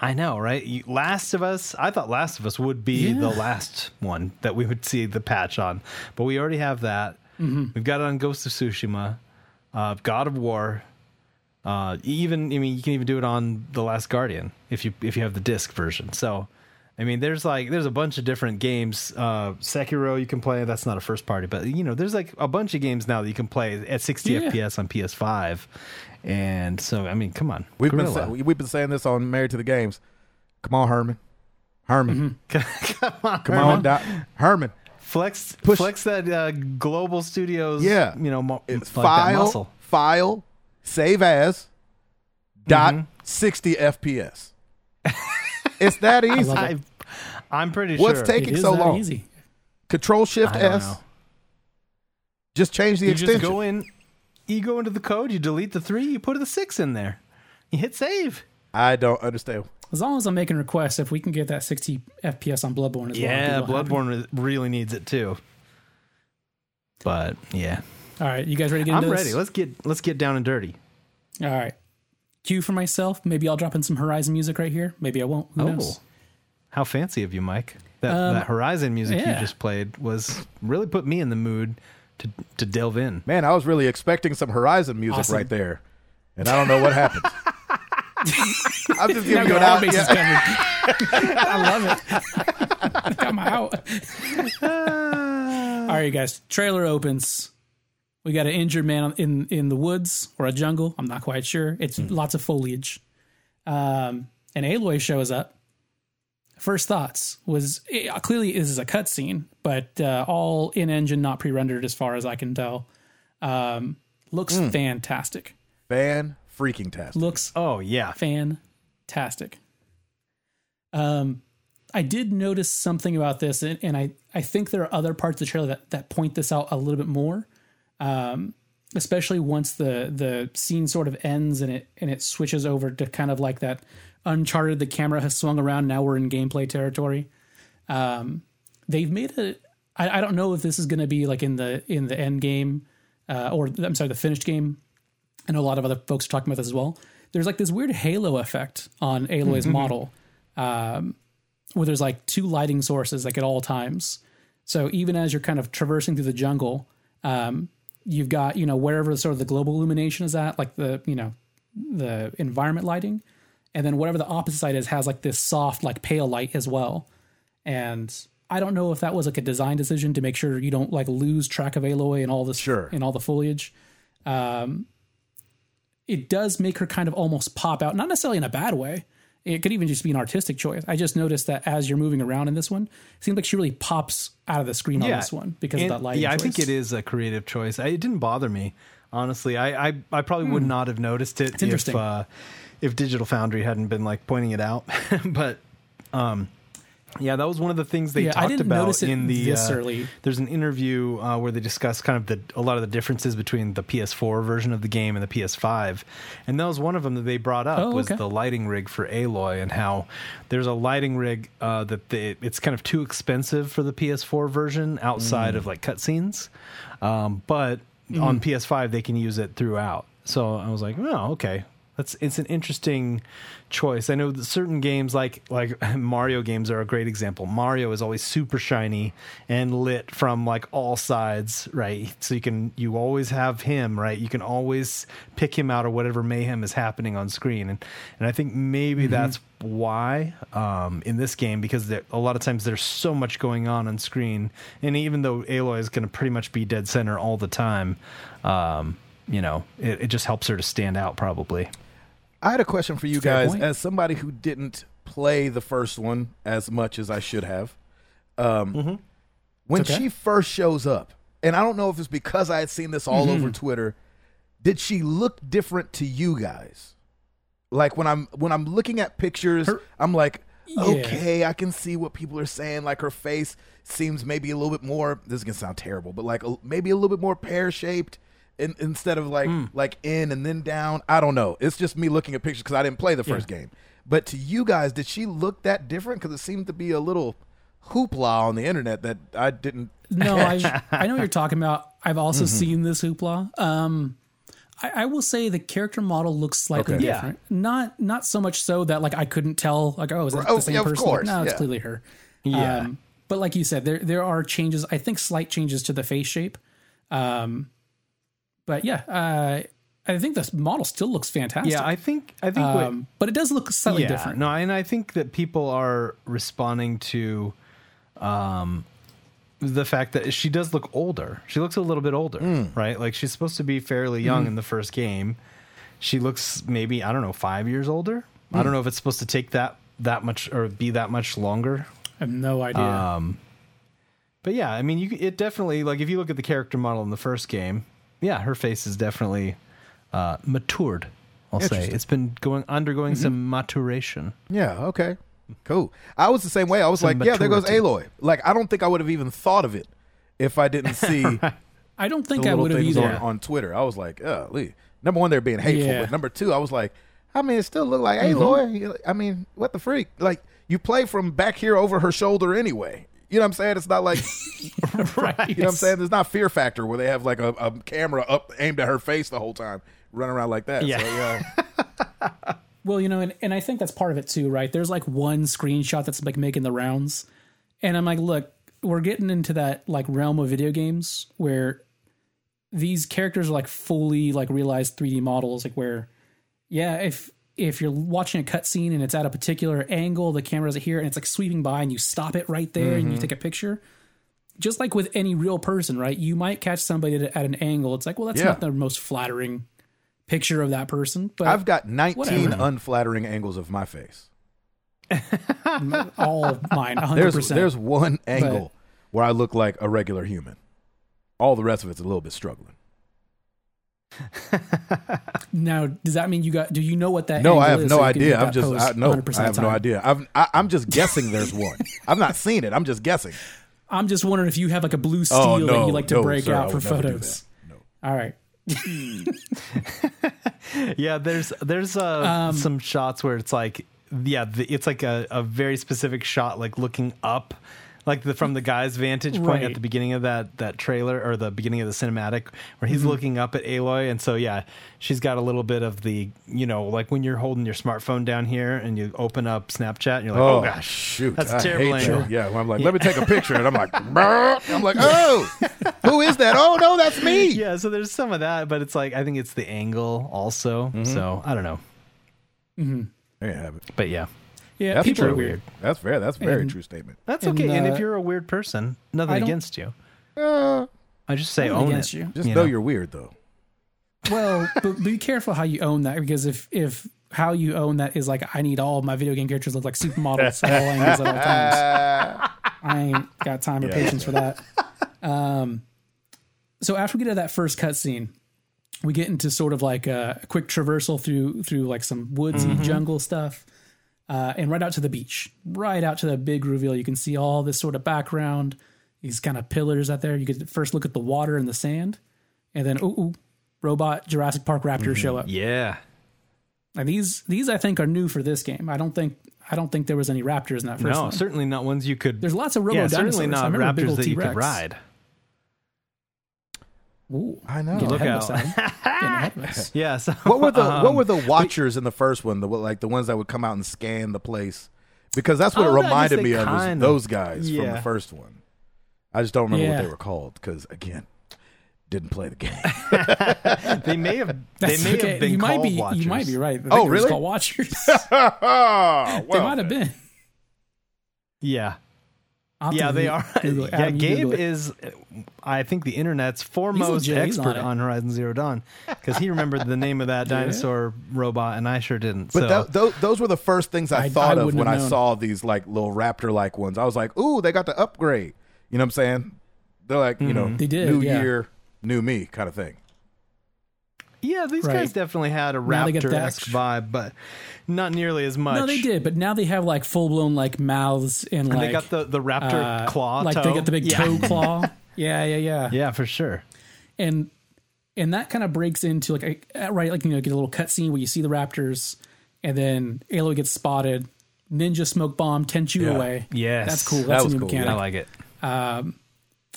I know, right? Last of Us, I thought Last of Us would be the last one that we would see the patch on, but we already have that. Mm-hmm. We've got it on Ghost of Tsushima, God of War. You can even do it on The Last Guardian if you have the disc version. So. I mean, there's a bunch of different games. Sekiro you can play. That's not a first party, but you know, there's like a bunch of games now that you can play at 60 FPS on PS5. And so, I mean, come on. We've been saying this on Married to the Games. Come on, Herman. Come on, Herman. Flex that Global Studios. Yeah. You know, it's like file, save as. Dot 60 FPS. It's that easy. I'm pretty sure. What's taking so long? Easy. Control Shift S. Know. Just change the extension. Just go in. You go into the code. You delete the 3. You put the 6 in there. You hit save. I don't understand. As long as I'm making requests, if we can get that 60 FPS on Bloodborne as well. Yeah, Bloodborne really needs it too. But yeah. All right, you guys ready to get into this? I'm ready. Let's get down and dirty. All right. Cue for myself. Maybe I'll drop in some Horizon music right here. Maybe I won't. Who knows? How fancy of you, Mike. That Horizon music you just played was really put me in the mood to delve in. Man, I was really expecting some Horizon music right there. And I don't know what happened. I'm just giving you an out. I love it. Come out. All right, you guys. Trailer opens. We got an injured man in the woods or a jungle. I'm not quite sure. It's lots of foliage. And Aloy shows up. First thoughts was clearly this is a cutscene, but all in-engine, not pre-rendered as far as I can tell. Looks fantastic. Fan-freaking-tastic. Looks fantastic. I did notice something about this, and I think there are other parts of the trailer that point this out a little bit more. Especially once the scene sort of ends and it switches over to kind of like that Uncharted, the camera has swung around. Now we're in gameplay territory. They've made I don't know if this is going to be like in the end game, or I'm sorry, the finished game. I know a lot of other folks are talking about this as well. There's like this weird halo effect on Aloy's model. where there's like two lighting sources like at all times. So even as you're kind of traversing through the jungle, you've got, you know, wherever sort of the global illumination is at, like the, you know, the environment lighting, and then whatever the opposite side is has like this soft, like pale light as well. And I don't know if that was like a design decision to make sure you don't like lose track of Aloy and all this, sure, and all the foliage. It does make her kind of almost pop out, not necessarily in a bad way. It could even just be an artistic choice. I just noticed that as you're moving around in this one, it seems like she really pops out of the screen on this one because of that lighting choice. I think it is a creative choice. It didn't bother me, honestly. I probably would not have noticed it if Digital Foundry hadn't been like pointing it out. But yeah, that was one of the things they talked about in the there's an interview where they discuss kind of a lot of the differences between the PS4 version of the game and the PS5. And that was one of them that they brought up was the lighting rig for Aloy, and how there's a lighting rig that it's kind of too expensive for the PS4 version outside of like cutscenes. But on PS5, they can use it throughout. So I was like, oh, okay. It's an interesting choice. I know that certain games like Mario games are a great example. Mario is always super shiny and lit from like all sides, right? So you always have him, right? You can always pick him out or whatever mayhem is happening on screen. And I think maybe that's why in this game, because a lot of times there's so much going on screen. And even though Aloy is going to pretty much be dead center all the time, you know, it just helps her to stand out probably. I had a question for you guys, as somebody who didn't play the first one as much as I should have. When she first shows up, and I don't know if it's because I had seen this all over Twitter, did she look different to you guys? Like when I'm looking at pictures, I'm like, okay, I can see what people are saying. Like her face seems maybe a little bit more, this is going to sound terrible, but like maybe a little bit more pear-shaped. Instead of like in and then down. I don't know. It's just me looking at pictures because I didn't play the first game. But to you guys, did she look that different? Because it seemed to be a little hoopla on the internet that I didn't. No, I know what you're talking about. I've also seen this hoopla. I will say the character model looks slightly different. Not so much so that like I couldn't tell. Like, oh, is that the same person? Like, no, it's clearly her. Yeah. But like you said, there are changes. I think slight changes to the face shape. But yeah, I think this model still looks fantastic. Yeah, I think, but it does look slightly different. No, and I think that people are responding to the fact that she does look older. She looks a little bit older, right? Like she's supposed to be fairly young in the first game. She looks maybe, I don't know, 5 years older. I don't know if it's supposed to take that much or be that much longer. I have no idea. But yeah, I mean, it definitely, like if you look at the character model in the first game. Yeah, her face is definitely matured, I'll say. It's been undergoing some maturation. Yeah, okay. Cool. I was the same way. I was like, maturity. Yeah, there goes Aloy. Like, I don't think I would have even thought of it if I didn't see I don't think I would have either. On Twitter. I was like, oh, Lee. Number one, they're being hateful. But number two, I was like, I mean, it still looked like Aloy. I mean, what the freak? Like, you play from back here over her shoulder anyway. You know what I'm saying? It's not like, you know what I'm saying? There's not Fear Factor where they have like a camera up aimed at her face the whole time, running around like that. Yeah. So, well, you know, and I think that's part of it too, right? There's like one screenshot that's like making the rounds. And I'm like, look, we're getting into that like realm of video games where these characters are like fully like realized 3D models. Like where, if you're watching a cutscene and it's at a particular angle, the camera's here and it's like sweeping by and you stop it right there and you take a picture. Just like with any real person, right? You might catch somebody at an angle. It's like, well, that's not the most flattering picture of that person. But I've got 19 unflattering angles of my face. All of mine, 100%. There's one angle where I look like a regular human. All the rest of it's a little bit struggling. Now, does that mean do you know what that no I have no idea I'm just I have no idea I'm just guessing there's one. I've not seen it. I'm just guessing. I'm just wondering if you have like a blue steel that you like to break out for photos. No. All right. Yeah, there's some shots where it's like it's like a very specific shot like looking up like the, from the guy's vantage point at the beginning of that trailer or the beginning of the cinematic where he's looking up at Aloy. And so, yeah, she's got a little bit of the, you know, like when you're holding your smartphone down here and you open up Snapchat and you're like, oh gosh, shoot, that's a terrible angle. Yeah, well, I'm like, let me take a picture. And I'm like, oh, who is that? Oh, no, that's me. Yeah, so there's some of that, but it's like, I think it's the angle also. Mm-hmm. So I don't know. Mm-hmm. There you have it. But yeah. Yeah, that's people are weird. That's fair. That's a very true statement. That's okay. And if you're a weird person, nothing against you. I just say own it. Just know you're weird, though. Well, but be careful how you own that, because if how you own that is like, I need all my video game characters look like supermodels at all angles at all times. I ain't got time or patience for that. So after we get to that first cutscene, we get into sort of like a quick traversal through like some woodsy jungle stuff. And right out to the beach, right out to the big reveal. You can see all this sort of background, these kind of pillars out there. You could first look at the water and the sand, and then robot Jurassic Park raptors show up. Yeah, and these I think are new for this game. I don't think there was any raptors in that first. No, one. Certainly not ones you could. There's lots of robo dinosaurs. Certainly not raptors that T-Rex. You could ride. Ooh, I know. Look out! Yeah. So, what were the Watchers in the first one? The ones that would come out and scan the place, because that's what it reminded me of. Was those guys from the first one? I just don't remember what they were called because again, didn't play the game. They may have been called Watchers. You might be right. Oh, really? It was called Watchers. They might have been. Yeah. Yeah, they are. Yeah, Gabe is, I think, the internet's foremost expert on Horizon Zero Dawn, because he remembered the name of that dinosaur robot, and I sure didn't. But those were the first things I thought of when I saw these like little raptor-like ones. I was like, "Ooh, they got the upgrade." You know what I'm saying? They're like, you know, new year, new me kind of thing. Yeah, these guys definitely had a raptor-esque vibe, but not nearly as much. No, they did, but now they have like full-blown like mouths and like they got the raptor claw, like toe. They got the big toe claw. Yeah. Yeah, for sure. And that kind of breaks into like get a little cutscene where you see the raptors, and then Aloy gets spotted, ninja smoke bomb, Tenchu away. Yes, that's cool. That's a new mechanic. I like it.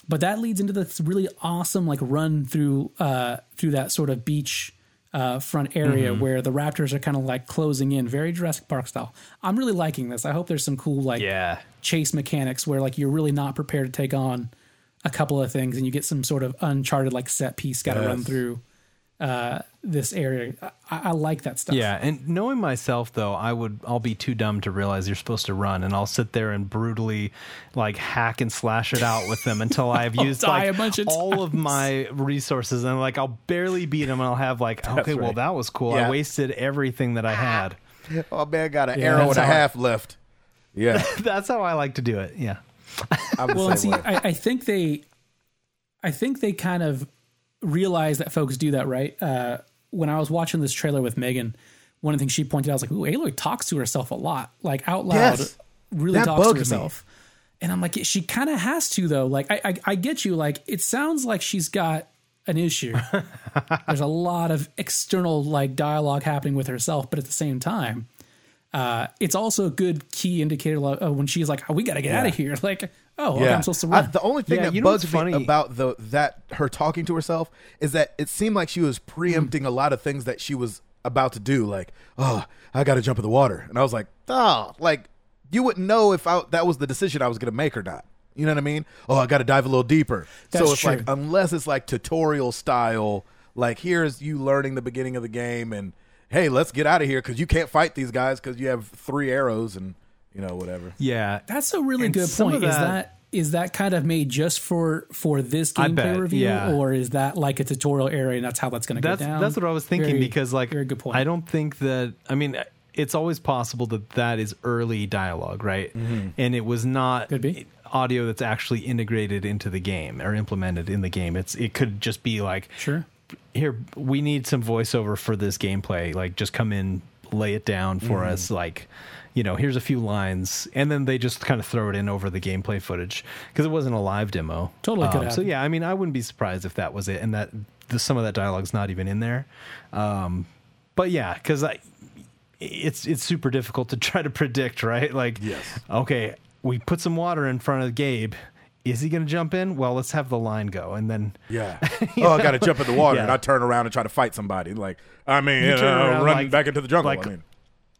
But that leads into this really awesome like run through that sort of beach front area where the raptors are kind of like closing in, very Jurassic Park style. I'm really liking this. I hope there's some cool like chase mechanics where like you're really not prepared to take on a couple of things and you get some sort of Uncharted like set piece got to run through this area. I like that stuff. Yeah, and knowing myself though, I'll be too dumb to realize you're supposed to run, and I'll sit there and brutally like hack and slash it out with them until I've used like all of my resources, and like I'll barely beat them, and I'll have like well that was cool. Yeah. I wasted everything that I had. Oh man, I got an arrow and a half left. Yeah, that's how I like to do it. Yeah. Well, see, I think they kind of realize that folks do that, right? When I was watching this trailer with Megan, one of the things she pointed out, I was like, ooh, Aloy talks to herself a lot, like out loud, really talks to herself. Me. And I'm like, she kind of has to though. Like I get you. Like it sounds like she's got an issue. There's a lot of external like dialogue happening with herself, but at the same time, it's also a good key indicator of when she's like, oh, we got to get out of here. Like, okay, I'm supposed to run. The only thing that bugs me about her talking to herself is that it seemed like she was preempting a lot of things that she was about to do. Like, oh, I got to jump in the water. And I was like, like you wouldn't know if that was the decision I was going to make or not. You know what I mean? Oh, I got to dive a little deeper. That's so it's true. Like, unless it's like tutorial style, like here's you learning the beginning of the game and, hey, let's get out of here because you can't fight these guys because you have 3 arrows and, you know, whatever. Yeah. That's a really good point. Is that kind of made just for this gameplay review or is that like a tutorial area and that's how that's going to go down? That's what I was thinking because like very good point. I don't think that – I mean it's always possible that is early dialogue, right? Mm-hmm. And it was not – could be. Audio that's actually integrated into the game or implemented in the game. It could just be like – sure. Here, we need some voiceover for this gameplay. Like, just come in, lay it down for us. Like, you know, here's a few lines. And then they just kind of throw it in over the gameplay footage because it wasn't a live demo. Totally could happen. So, yeah, I mean, I wouldn't be surprised if that was it. And that some of that dialogue's not even in there. But, yeah, because it's super difficult to try to predict, right? Like, okay, we put some water in front of Gabe. Is he going to jump in? Well, let's have the line go. And then, yeah. I got to jump in the water and I turn around and try to fight somebody. Like, I mean, run back into the jungle. Like, I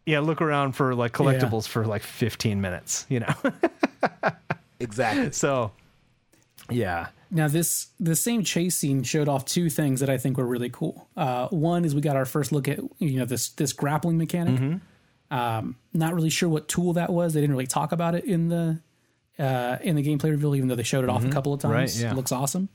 mean, look around for like collectibles for like 15 minutes, you know? Exactly. So, yeah. Now the same chase scene showed off two things that I think were really cool. One is we got our first look at, this grappling mechanic. Mm-hmm. Not really sure what tool that was. They didn't really talk about it in the gameplay reveal, even though they showed it off a couple of times. Right, yeah. It looks awesome.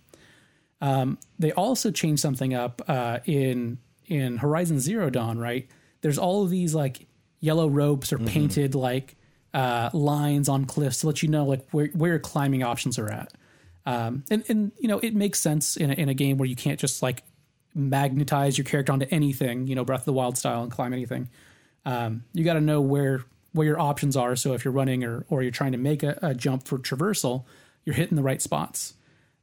They also changed something up in Horizon Zero Dawn, right? There's all of these like yellow ropes or painted like lines on cliffs to let you know like where your climbing options are at. And it makes sense in a game where you can't just like magnetize your character onto anything, Breath of the Wild style, and climb anything. You got to know where your options are. So if you're running or you're trying to make a jump for traversal, you're hitting the right spots.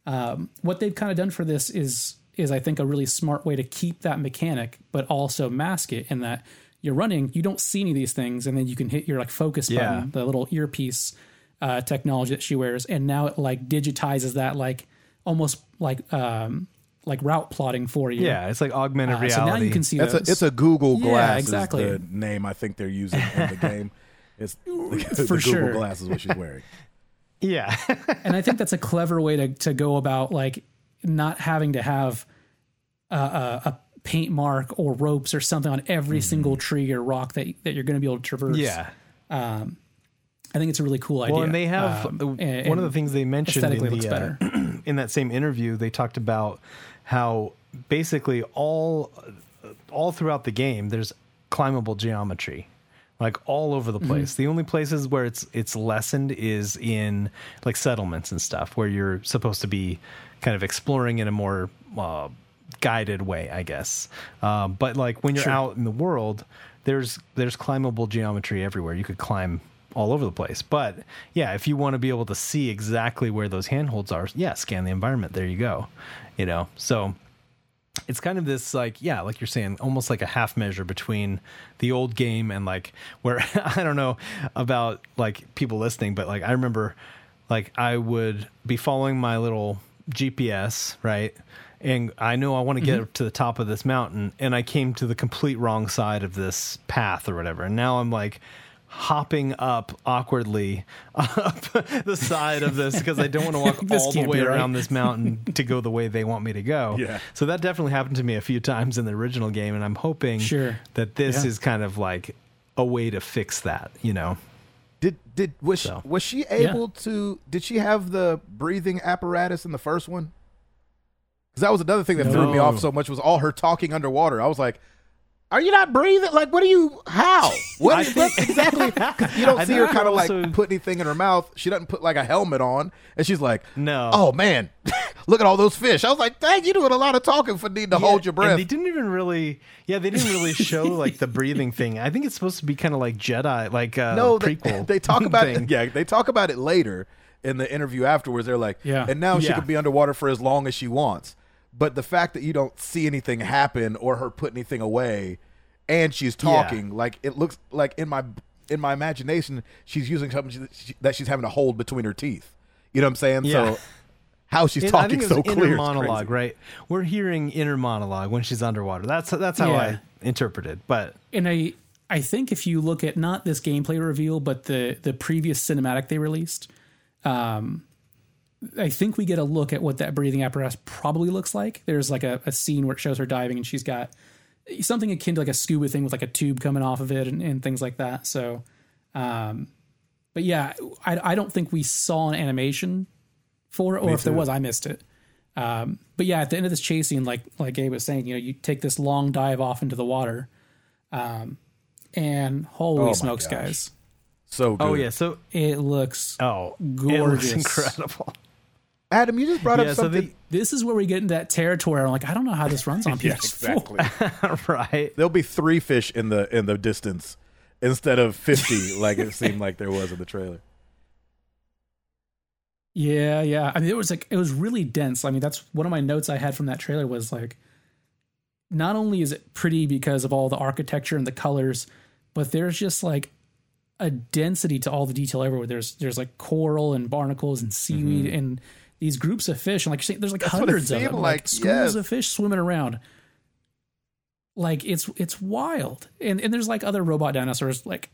What they've kind of done for this is I think a really smart way to keep that mechanic, but also mask it in that you're running, you don't see any of these things. And then you can hit your like focus button, the little earpiece technology that she wears. And now it like digitizes that, like almost like route plotting for you. Yeah. It's like augmented reality. So now you can see it's a Google Glass. Yeah, exactly. Is the name I think they're using in the game. It's for the sure. Google Glass is what she's wearing. Yeah. And I think that's a clever way to go about like not having to have a paint mark or ropes or something on every single tree or rock that you're going to be able to traverse. Yeah. I think it's a really cool idea. Well, and they have one of the things they mentioned in the in that same interview, they talked about how basically all throughout the game, there's climbable geometry, like all over the place. Mm-hmm. The only places where it's lessened is in like settlements and stuff, where you're supposed to be kind of exploring in a more guided way, I guess. But like when you're out in the world, there's climbable geometry everywhere. You could climb all over the place. But yeah, if you want to be able to see exactly where those handholds are, scan the environment. There you go. So it's kind of this like you're saying, almost like a half measure between the old game and like where I don't know about like people listening, but like I remember like I would be following my little GPS, right? And I know I want to get up to the top of this mountain, and I came to the complete wrong side of this path or whatever. And now I'm like hopping up awkwardly up the side of this because I don't want to walk all the way around this mountain to go the way they want me to go. Yeah. So that definitely happened to me a few times in the original game, and I'm hoping that this is kind of like a way to fix that, Was she able to, did she have the breathing apparatus in the first one? Because that was another thing that threw me off so much, was all her talking underwater. I was like, are you not breathing? Like, what are you? How? What is that exactly? Because you don't see her kind of like put anything in her mouth. She doesn't put like a helmet on, and she's like, "No, oh man, look at all those fish." I was like, "Dang, you doing a lot of talking for needing to hold your breath." And they didn't even really, they didn't really show like the breathing thing. I think it's supposed to be kind of like Jedi, like prequel. They talk about it. Yeah, they talk about it later in the interview afterwards. They're like, and now she can be underwater for as long as she wants. But the fact that you don't see anything happen or her put anything away, and she's talking, like it looks like in my imagination, she's using something that she's having to hold between her teeth. You know what I'm saying? Yeah. So how she's talking so clear. Inner monologue, right? We're hearing inner monologue when she's underwater. That's how I interpreted. But and I think if you look at not this gameplay reveal, but the previous cinematic they released, I think we get a look at what that breathing apparatus probably looks like. There's like a scene where it shows her diving, and she's got something akin to like a scuba thing with like a tube coming off of it and things like that. So, but yeah, I don't think we saw an animation for it, or if there was, I missed it. But yeah, at the end of this chase scene, like Gabe was saying, you take this long dive off into the water, and holy smokes, guys. So good. Oh yeah. So it looks, gorgeous. It looks incredible. Adam, you just brought up something. So this is where we get into that territory. I'm like, I don't know how this runs on PS4. Exactly. Right. There'll be 3 fish in the distance instead of 50, like it seemed like there was in the trailer. Yeah, yeah. I mean, it was really dense. I mean, that's one of my notes I had from that trailer was like, not only is it pretty because of all the architecture and the colors, but there's just like a density to all the detail everywhere. There's like coral and barnacles and seaweed and these groups of fish. And like you're saying, there's like hundreds of them, like schools of fish swimming around. Like it's wild. And there's like other robot dinosaurs like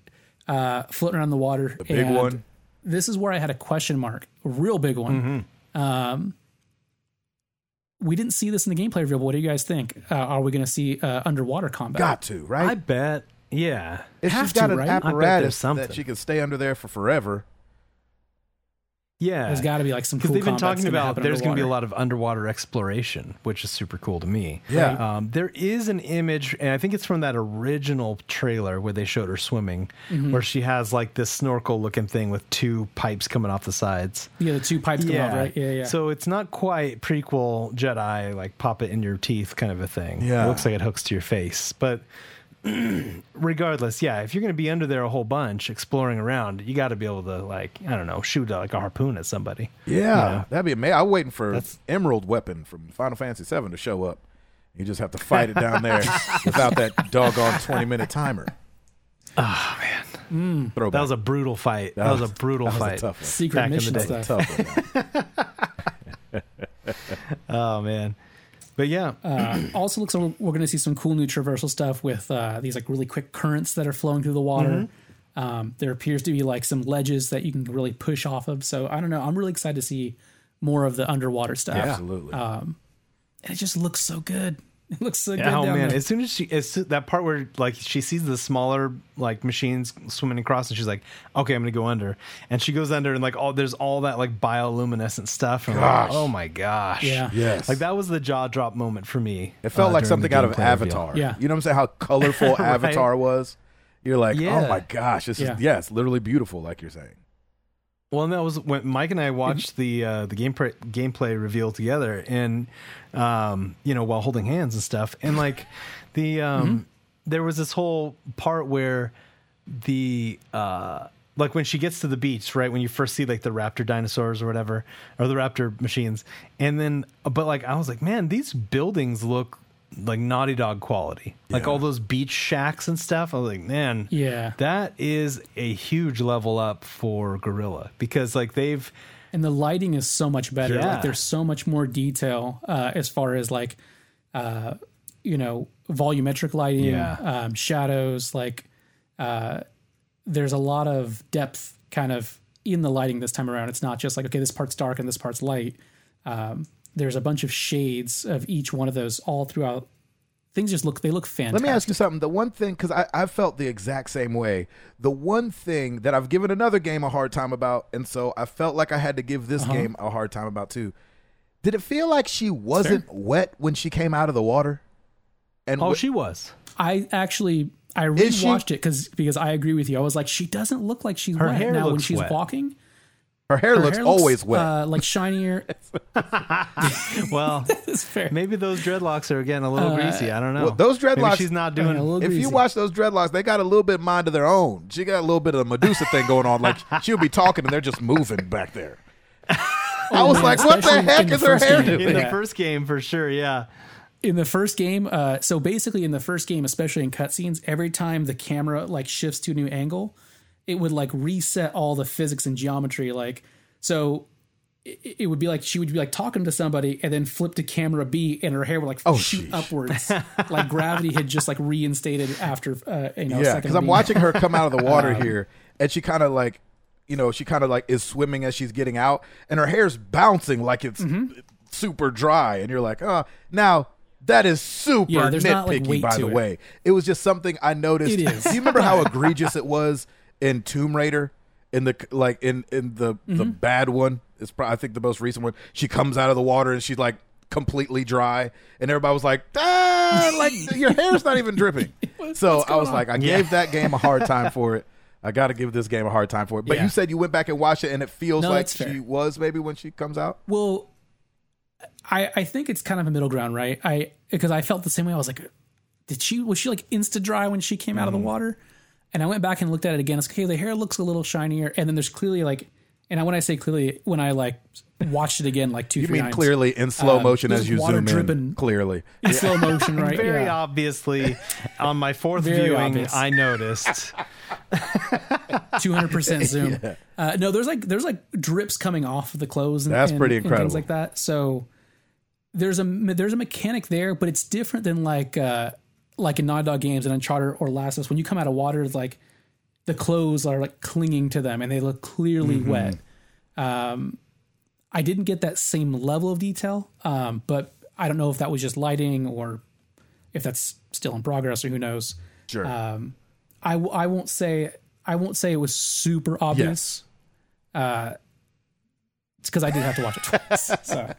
floating around the water. The big one. This is where I had a question mark, a real big one. We didn't see this in the gameplay reveal, but what do you guys think? Are we going to see underwater combat? Got to, right? I bet. Yeah. If she's got an apparatus that she can stay under there for forever. Yeah. There's got to be like some cool combat. Because they've been talking about there's going to be a lot of underwater exploration, which is super cool to me. Yeah. There is an image, and I think it's from that original trailer where they showed her swimming, where she has like this snorkel looking thing with two pipes coming off the sides. Yeah, the two pipes coming off, right? Yeah, yeah. So it's not quite prequel Jedi, like pop it in your teeth kind of a thing. Yeah. It looks like it hooks to your face. But regardless, yeah, if you're going to be under there a whole bunch exploring around, you got to be able to, like, I don't know, shoot like a harpoon at somebody. Yeah, you know? That'd be amazing. I'm waiting for Emerald Weapon from Final Fantasy VII to show up. You just have to fight it down there without that doggone 20-minute timer. Oh, man. Mm. That was a brutal fight. That was a brutal fight. A secret back mission in the day. Oh, man. But yeah, also looks like we're going to see some cool new traversal stuff with these like really quick currents that are flowing through the water. There appears to be like some ledges that you can really push off of. So I don't know. I'm really excited to see more of the underwater stuff. Yeah, absolutely. And it just looks so good. It looks so good. Oh man! There. As soon as that part where like she sees the smaller like machines swimming across, and she's like, "Okay, I'm gonna go under," and she goes under, and like there's all that like bioluminescent stuff. And like, oh my gosh! Yeah. Yes. Like that was the jaw drop moment for me. It felt like something out of Avatar. Yeah. You know what I'm saying? How colorful Avatar was. You're like, oh my gosh! This is it's literally beautiful, like you're saying. Well, and that was when Mike and I watched the gameplay reveal together, and you know, while holding hands and stuff, and like the there was this whole part where the like when she gets to the beach, right, when you first see like the raptor dinosaurs or whatever, or the raptor machines, and then but like I was like, man, these buildings look like Naughty Dog quality, like all those beach shacks and stuff. I was like, man, that is a huge level up for Guerrilla, because like they've, and the lighting is so much better. Like there's so much more detail as far as like, you know, volumetric lighting, shadows, like there's a lot of depth kind of in the lighting this time around. It's not just like, okay, this part's dark and this part's light. There's a bunch of shades of each one of those all throughout. Things just look, they look fantastic. Let me ask you something. The one thing, because I felt the exact same way. The one thing that I've given another game a hard time about, and so I felt like I had to give this game a hard time about too. Did it feel like she wasn't wet when she came out of the water? And she was. I rewatched it because I agree with you. I was like, she doesn't look like she's wet now when she's walking. Her hair looks always wet. Like shinier. Well, that's fair. Maybe those dreadlocks are getting a little greasy. I don't know. Well, those dreadlocks. Maybe she's not doing. You watch those dreadlocks, they got a little bit of mind of their own. She got a little bit of the Medusa thing going on. Like she'll be talking and they're just moving back there. I was like, what the heck is her hair doing? In the first game, for sure. Yeah. In the first game, so basically in the first game, especially in cutscenes, every time the camera like shifts to a new angle, it would like reset all the physics and geometry. Like, so it would be like, she would be like talking to somebody and then flip to camera B and her hair would like shoot upwards. Like gravity had just like reinstated after, second. Cause I'm watching her come out of the water here, and she kind of like, you know, she kind of like is swimming as she's getting out, and her hair's bouncing like it's super dry. And you're like, oh, now that is super nitpicky, like, by the way. It was just something I noticed. It is. Do you remember how egregious it was in Tomb Raider, in the bad one? It's probably, I think, the most recent one. She comes out of the water and she's like completely dry, and everybody was like, like your hair's not even dripping. So I was like, I gave that game a hard time for it. I got to give this game a hard time for it. But you said you went back and watched it, and it feels like she was maybe when she comes out. Well, I think it's kind of a middle ground, right? Because I felt the same way. I was like, was she like insta dry when she came out of the water? And I went back and looked at it again. It's okay, the hair looks a little shinier. And then there's clearly like, and when I say clearly, when I like watched it again, like two, 3 times. You mean clearly in slow motion as you zoom in. Clearly. In slow motion, right? Very obviously, on my fourth viewing, I noticed. 200% zoom. Yeah. No, there's like drips coming off of the clothes. And, that's pretty incredible. And things like that. So there's a mechanic there, but it's different than like in Naughty Dog games and Uncharted or Last of Us. When you come out of water, it's like the clothes are like clinging to them and they look clearly wet. I didn't get that same level of detail, but I don't know if that was just lighting or if that's still in progress or who knows. Sure. I won't say it was super obvious. Yes. It's because I did have to watch it twice. So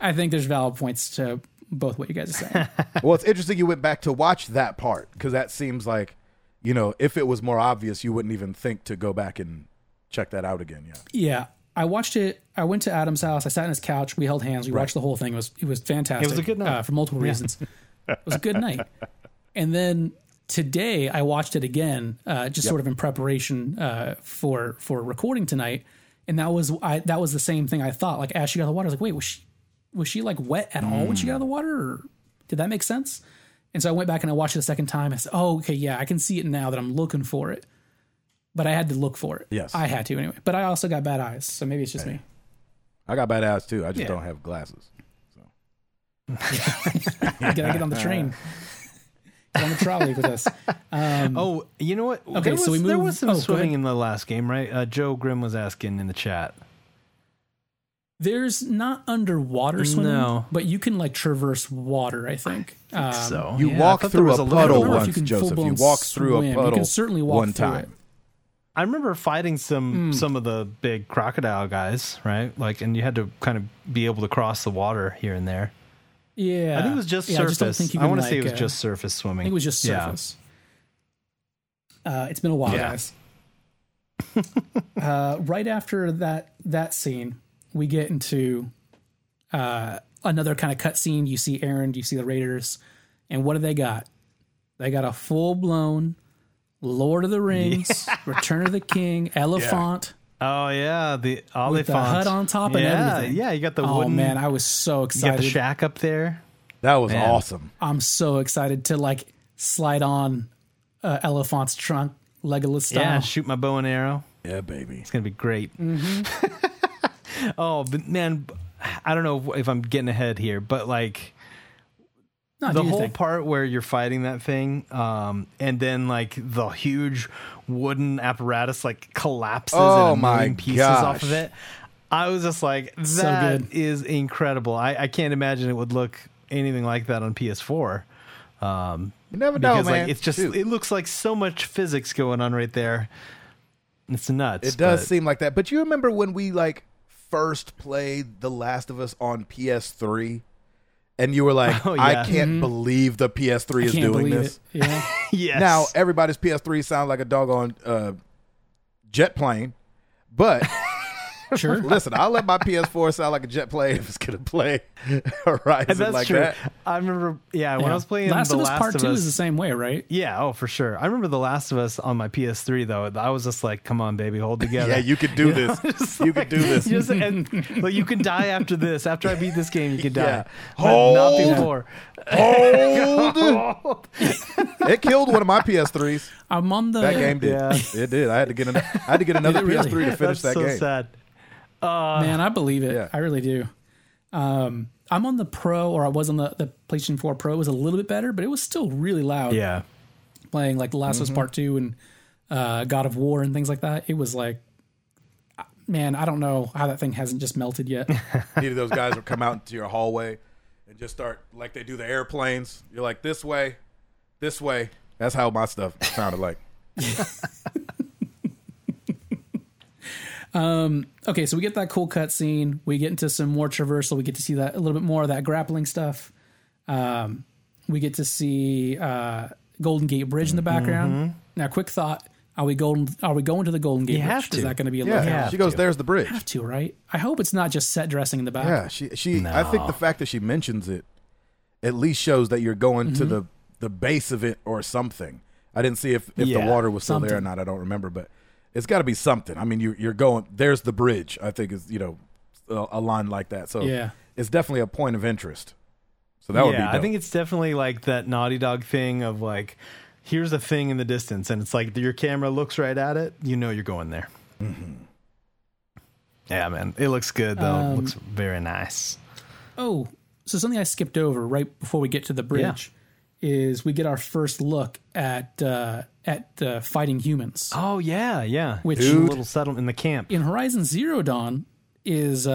I think there's valid points to both what you guys are saying. Well, it's interesting you went back to watch that part, because that seems like, you know, if it was more obvious, you wouldn't even think to go back and check that out again. Yeah. I watched it. I went to Adam's house. I sat on his couch. We held hands. We watched the whole thing. It was fantastic. It was a good night for multiple reasons. It was a good night. And then today I watched it again, just sort of in preparation for recording tonight. And that was the same thing I thought. Like, as she got out of the water, I was like, wait, was she like wet at all when she got out of the water? Or did that make sense? And so I went back and I watched it a second time. I said, oh, okay, yeah, I can see it now that I'm looking for it. But I had to look for it. Yes. I had to anyway. But I also got bad eyes, so maybe it's just me. I got bad eyes too. I just don't have glasses. So. You gotta get on the train. Get on the trolley with us. You know what? Okay, so we moved. There was some swimming in the last game, right? Joe Grimm was asking in the chat. There's not underwater swimming, but you can like traverse water, I think. So. You walk through a puddle once, Joseph. You walk through a puddle. You can certainly walk one time. It. I remember fighting some of the big crocodile guys, right? Like, and you had to kind of be able to cross the water here and there. Yeah. I think it was just surface. I want to say it was just surface swimming. I think it was just surface. Yeah. It's been a while, guys. Right after that scene, we get into another kind of cutscene. You see Aaron, you see the Raiders, and what do they got? They got a full-blown Lord of the Rings, Return of the King, Elephant. Oh yeah, the Oliphant. With the hut on top and everything. Yeah, you got the wooden. Oh man, I was so excited. You got the shack up there. That was awesome. I'm so excited to like slide on Elephant's trunk, Legolas style. Yeah, shoot my bow and arrow. Yeah, baby, it's gonna be great. Mm-hmm. Oh but man, I don't know if I'm getting ahead here, but like. No, the whole part where you're fighting that thing, and then like the huge wooden apparatus like collapses and a million pieces off of it. I was just like, that is incredible. I can't imagine it would look anything like that on PS4. You never know, because, man. Like, it's just it looks like so much physics going on right there. It's nuts. It does seem like that. But you remember when we like first played The Last of Us on PS3? And you were like, I can't believe the PS3 is doing this. Yeah. Yes. Now, everybody's PS3 sounds like a doggone jet plane. But sure. Listen, I'll let my PS4 sound like a jet plane if it's going to play Horizon like true. That. I remember, when I was playing Last of Us Part 2 is the same way, right? Yeah, for sure. I remember The Last of Us on my PS3, though. I was just like, come on, baby, hold together. Yeah, you could do this. You could do this. You can die after this. After I beat this game, you can die. Yeah. Hold. Not before. Hold. It killed one of my PS3s. I'm on that game did. Yeah. It did. I had to get another PS3 to finish that game. That's so sad. Man, I believe it. Yeah. I really do. I'm on the Pro, or I was on the PlayStation 4 Pro. It was a little bit better, but it was still really loud. Yeah, playing like The Last of Us Part 2 and God of War and things like that. It was like, man, I don't know how that thing hasn't just melted yet. Either those guys would come out into your hallway and just start like they do the airplanes. You're like, this way. That's how my stuff sounded like. Okay, so we get that cool cutscene. We get into some more traversal. We get to see that a little bit more of that grappling stuff. We get to see Golden Gate Bridge in the background. Now, quick thought: Are we going to the Golden Gate Bridge? Is that going to be a little? Yeah, she goes. There's the bridge. Have to, right? I hope it's not just set dressing in the back. Yeah, she. No. I think the fact that she mentions it at least shows that you're going to the base of it or something. I didn't see if the water was still there or not. I don't remember, but. It's got to be something. I mean, you're going. There's the bridge. I think is a line like that. So it's definitely a point of interest. So that would be. Dope. I think it's definitely like that Naughty Dog thing of like here's a thing in the distance, and it's like your camera looks right at it, you know you're going there. Mm-hmm. Yeah, man. It looks good, though. It looks very nice. Oh, so something I skipped over right before we get to the bridge is we get our first look at fighting humans. Oh, yeah, yeah. Which a little settlement in the camp. In Horizon Zero Dawn is,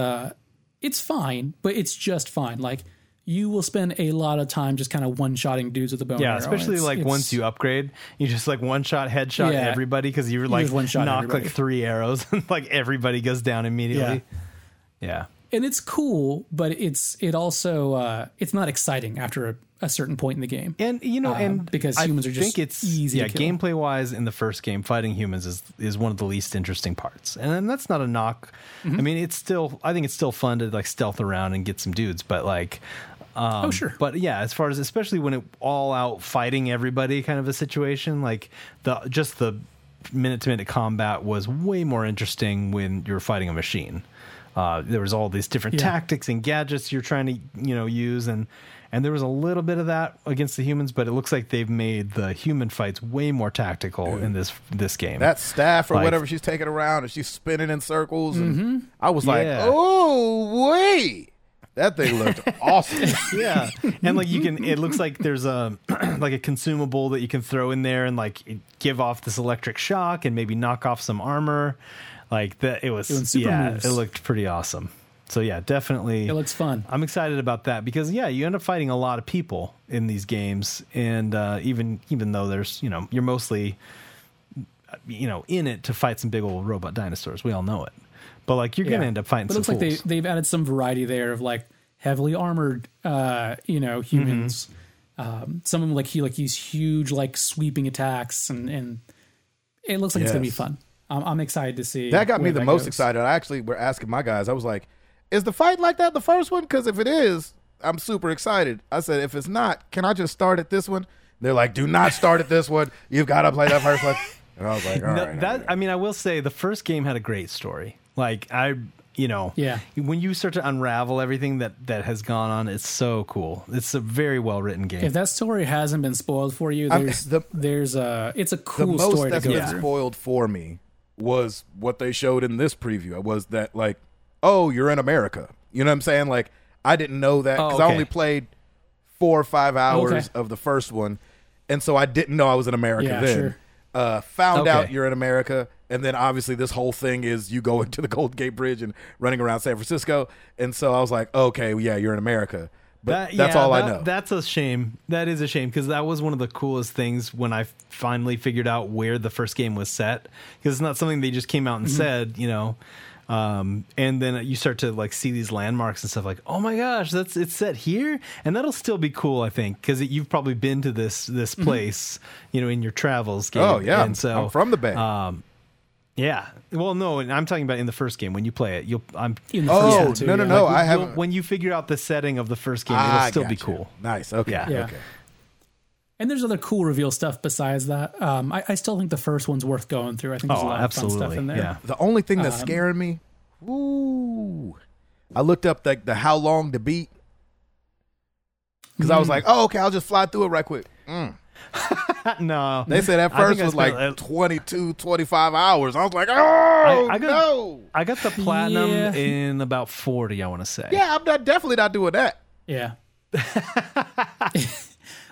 it's fine, but it's just fine. Like, you will spend a lot of time just kind of one-shotting dudes with a bow. Yeah, especially once you upgrade, you just like one-shot headshot everybody because you like knock like 3 arrows and like everybody goes down immediately. Yeah. And it's cool, but it also it's not exciting after a certain point in the game. And you know, and because humans are just easy to kill. Gameplay-wise in the first game, fighting humans is one of the least interesting parts. And that's not a knock. Mm-hmm. I mean, I think it's still fun to like stealth around and get some dudes, but like oh, sure. But yeah, as far as especially when it all out fighting everybody kind of a situation, like the minute to minute combat was way more interesting when you're fighting a machine. There was all these different tactics and gadgets you're trying to use, and there was a little bit of that against the humans, but it looks like they've made the human fights way more tactical in this game. That staff or whatever she's taking around and she's spinning in circles, and I was like, oh wait. That thing looked awesome. Yeah. And like it looks like there's a like a consumable that you can throw in there and like give off this electric shock and maybe knock off some armor. Like that, it was moves. It looked pretty awesome. So yeah, definitely. It looks fun. I'm excited about that because you end up fighting a lot of people in these games, and even though there's you're mostly in it to fight some big old robot dinosaurs. We all know it. But like you're gonna end up fighting. But it looks like they've added some variety there of like heavily armored, humans. Mm-hmm. Some of them like use huge like sweeping attacks, and it looks like it's gonna be fun. I'm excited to see. That got me the most excited. I actually were asking my guys. I was like, "Is the fight like that the first one? Because if it is, I'm super excited." I said, "If it's not, can I just start at this one?" They're like, "Do not start at this one. You've got to play that first one." And I was like, "All right." I mean, I will say the first game had a great story. Like when you start to unravel everything that has gone on, it's so cool. It's a very well written game. If that story hasn't been spoiled for you, it's a cool story to go through. The most that's been spoiled for me was what they showed in this preview. It was that like, oh, you're in America. You know what I'm saying? Like, I didn't know that because I only played 4 or 5 hours of the first one, and so I didn't know I was in America then. Sure. Found out you're in America, and then obviously this whole thing is you go into the Golden Gate Bridge and running around San Francisco, and so I was like, you're in America. But that's all I know. That's a shame. That is a shame because that was one of the coolest things when I finally figured out where the first game was set, because it's not something they just came out and said, and then you start to like see these landmarks and stuff like, oh my gosh, it's set here. And that'll still be cool, I think, because you've probably been to this place, in your travels. Game. Oh, yeah. And so I'm from the Bay. Yeah. Well, no, and I'm talking about in the first game when you play it. I haven't. When you figure out the setting of the first game, it'll still be cool. Nice. Okay. Yeah. Okay. And there's other cool reveal stuff besides that. I still think the first one's worth going through. I think there's a lot of fun stuff in there. Yeah. The only thing that's scaring me. Ooh. I looked up the how long to beat because I was like, I'll just fly through it right quick. Mm. No, they said that first was like 22, 25 hours. I was like, I got the platinum in about 40, I want to say. Yeah, I'm definitely not doing that. Yeah.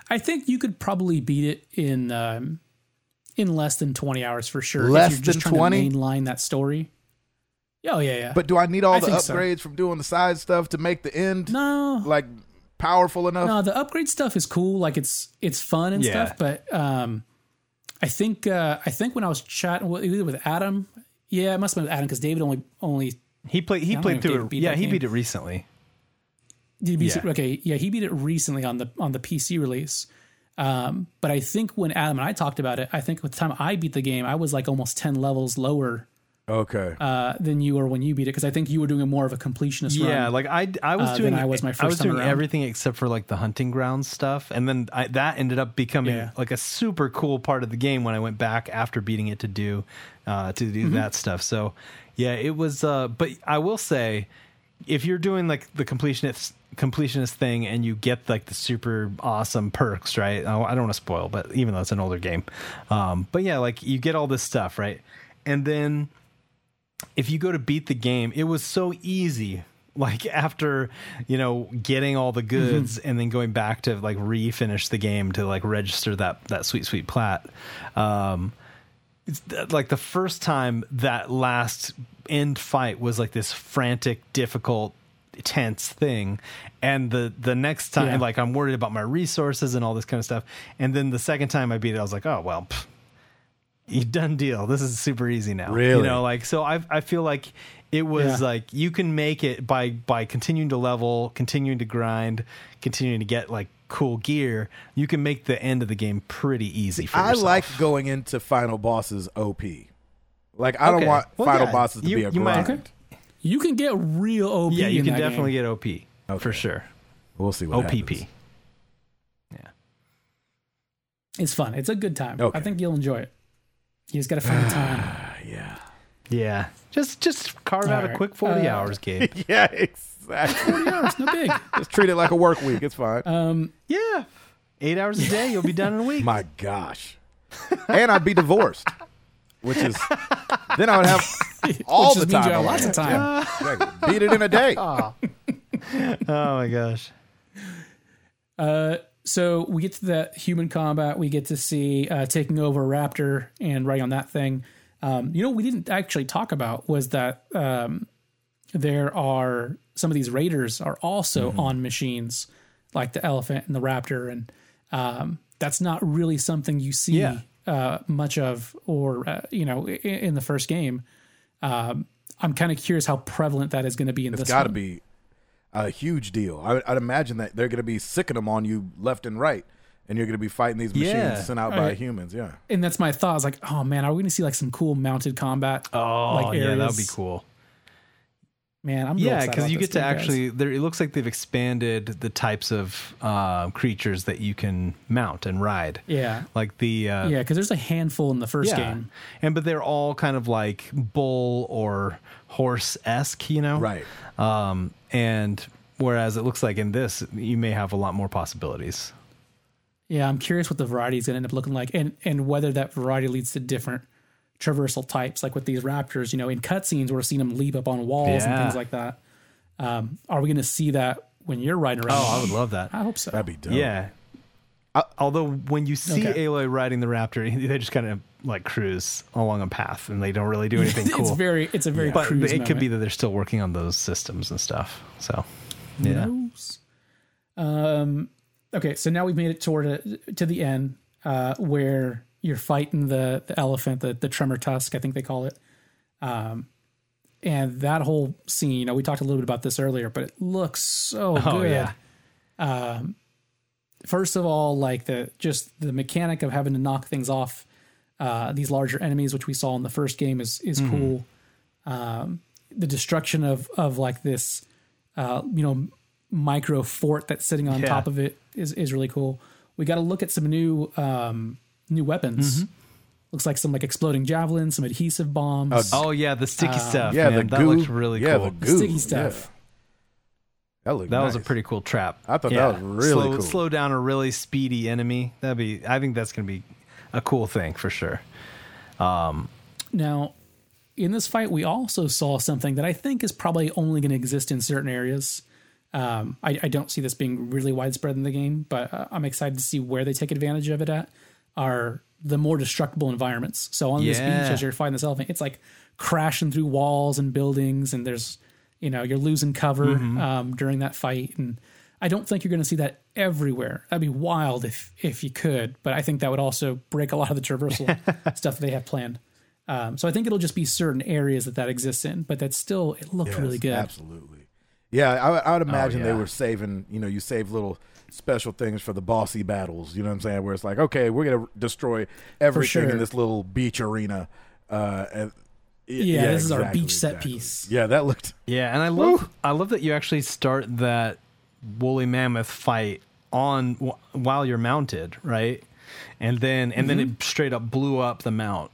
I think you could probably beat it in less than 20 hours for sure. Less than 20? Mainline that story. Oh, yeah. But do I need all the upgrades from doing the side stuff to make the end? No. Like... powerful enough? No, the upgrade stuff is cool. Like it's fun and stuff. But I think when I was chatting with Adam, it must have been with Adam because David only he played through it. Yeah, he beat it recently. Did he beat it? Okay, yeah, he beat it recently on the PC release. But I think when Adam and I talked about it, I think with the time I beat the game, I was like almost 10 levels lower. Okay. Than you were when you beat it because I think you were doing a more of a completionist run. Yeah, like I was doing everything except for like the hunting grounds stuff, and then that ended up becoming like a super cool part of the game when I went back after beating it to do that stuff. So yeah, it was. But I will say, if you're doing like the completionist thing and you get like the super awesome perks, right? I don't want to spoil, but even though it's an older game, but yeah, like you get all this stuff, right? And then if you go to beat the game, it was so easy. Like after, you know, getting all the goods and then going back to like refinish the game to like register that sweet plat. It's like the first time that last end fight was like this frantic, difficult, tense thing, and the next time, like I'm worried about my resources and all this kind of stuff. And then the second time I beat it, I was like, oh well, you done deal. This is super easy now. Really, you know, like so. I feel like it was like you can make it by continuing to level, continuing to grind, continuing to get like cool gear. You can make the end of the game pretty easy for yourself. I like going into final bosses OP. Like I don't want final bosses to be a grind. You can get real OP. Yeah, you can definitely get OP for sure. We'll see what happens. OPP. Yeah, it's fun. It's a good time. Okay. I think you'll enjoy it. You just gotta find time. Yeah. Just carve out a quick 40 hours, Gabe. Yeah, exactly. 40 hours, no big. Just treat it like a work week. It's fine. Yeah. 8 hours a day, you'll be done in a week. My gosh. And I'd be divorced, which is then I would have all the time. You have lots of time. Exactly. Beat it in a day. Oh my gosh. So we get to that human combat. We get to see taking over Raptor and riding on that thing. You know, what we didn't actually talk about was that there are some of these raiders are also on machines like the elephant and the raptor. And that's not really something you see much of or, you know, in the first game. I'm kind of curious how prevalent that is going to be in this one. It's got to be a huge deal. I'd imagine that they're going to be sicking them on you left and right. And you're going to be fighting these machines sent out by humans, And that's my thought. I was like, oh, man, are we going to see like some cool mounted combat? Oh, like, yeah, that would be cool. Man, I'm yeah, because you get to actually, it looks like they've expanded the types of creatures that you can mount and ride. Yeah. Like the... yeah, because there's a handful in the first game. But they're all kind of like bull or horse-esque, you know? Right. And whereas it looks like in this, you may have a lot more possibilities. Yeah, I'm curious what the variety is going to end up looking like and whether that variety leads to different traversal types. Like with these raptors, you know, in cutscenes, we're seeing them leap up on walls and things like that. Are we going to see that when you're riding around? Oh, I would love that. I hope so. That'd be dope. Yeah. Although when you see Aloy riding the raptor, they just kind of like cruise along a path and they don't really do anything cool. It's a very cruise moment. But it could be that they're still working on those systems and stuff. So, yeah. Who knows? Okay, so now we've made it to the end where you're fighting the elephant, the tremor tusk, I think they call it. And that whole scene, you know, we talked a little bit about this earlier, but it looks so good. Yeah. First of all, like the mechanic of having to knock things off these larger enemies, which we saw in the first game, is cool. The destruction of like this, you know, micro fort that's sitting on top of it is really cool. We got to look at some new weapons. Looks like some like exploding javelins, some adhesive bombs. Oh yeah, the sticky stuff. Yeah, man. The goo. That looks really cool. The sticky stuff. Yeah. That was a pretty cool trap. I thought that was really cool. Slow down a really speedy enemy. I think that's going to be a cool thing for sure. Now, in this fight, we also saw something that I think is probably only going to exist in certain areas. I don't see this being really widespread in the game, but I'm excited to see where they take advantage of it at are the more destructible environments. So on this beach, as you're fighting this elephant, it's like crashing through walls and buildings, and there's, you know, you're losing cover during that fight. And I don't think you're going to see that everywhere. That'd be wild if you could, but I think that would also break a lot of the traversal stuff that they have planned. So I think it'll just be certain areas that exists in, but that's still, it looked really good. Absolutely. Yeah, I would imagine they were saving, you know, you save little special things for the bossy battles, you know what I'm saying, where it's like, okay, we're going to destroy everything in this little beach arena. This is our beach set piece. Yeah, that looked... Yeah, and I love that you actually start that woolly mammoth fight on while you're mounted, right? And then it straight up blew up the mount.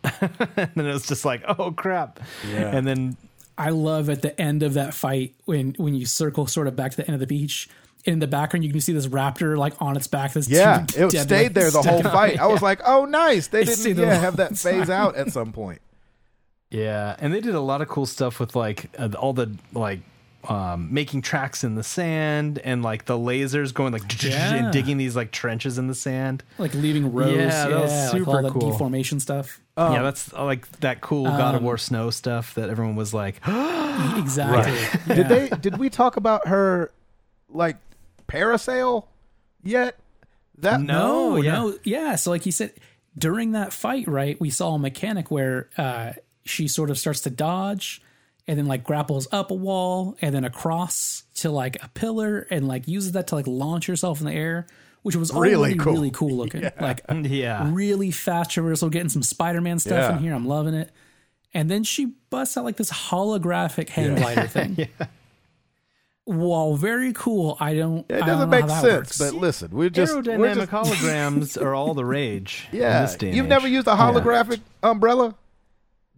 And then it was just like, oh, crap. Yeah. And then... I love at the end of that fight when you circle sort of back to the end of the beach. In the background, you can see this raptor like on its back. Yeah, it stayed there the whole fight. I was like, oh, nice. They didn't have that phase out at some point. Yeah, and they did a lot of cool stuff with like all the like making tracks in the sand and like the lasers going like and digging these like trenches in the sand, like leaving rows. Yeah, that was super like, all cool. That deformation stuff. Yeah, that's like that cool God of War snow stuff that everyone was like, exactly. Right. Yeah. Did we talk about her like parasail yet? No. So like he said, during that fight, right, we saw a mechanic where she sort of starts to dodge and then like grapples up a wall and then across to like a pillar and like uses that to like launch herself in the air, which was really cool. Really cool looking. Yeah. Like really fast traversal, getting some Spider-Man stuff in here. I'm loving it. And then she busts out like this holographic hang glider thing. While very cool, it doesn't make sense. But listen, aerodynamic holograms are all the rage. Yeah, you've never used a holographic umbrella.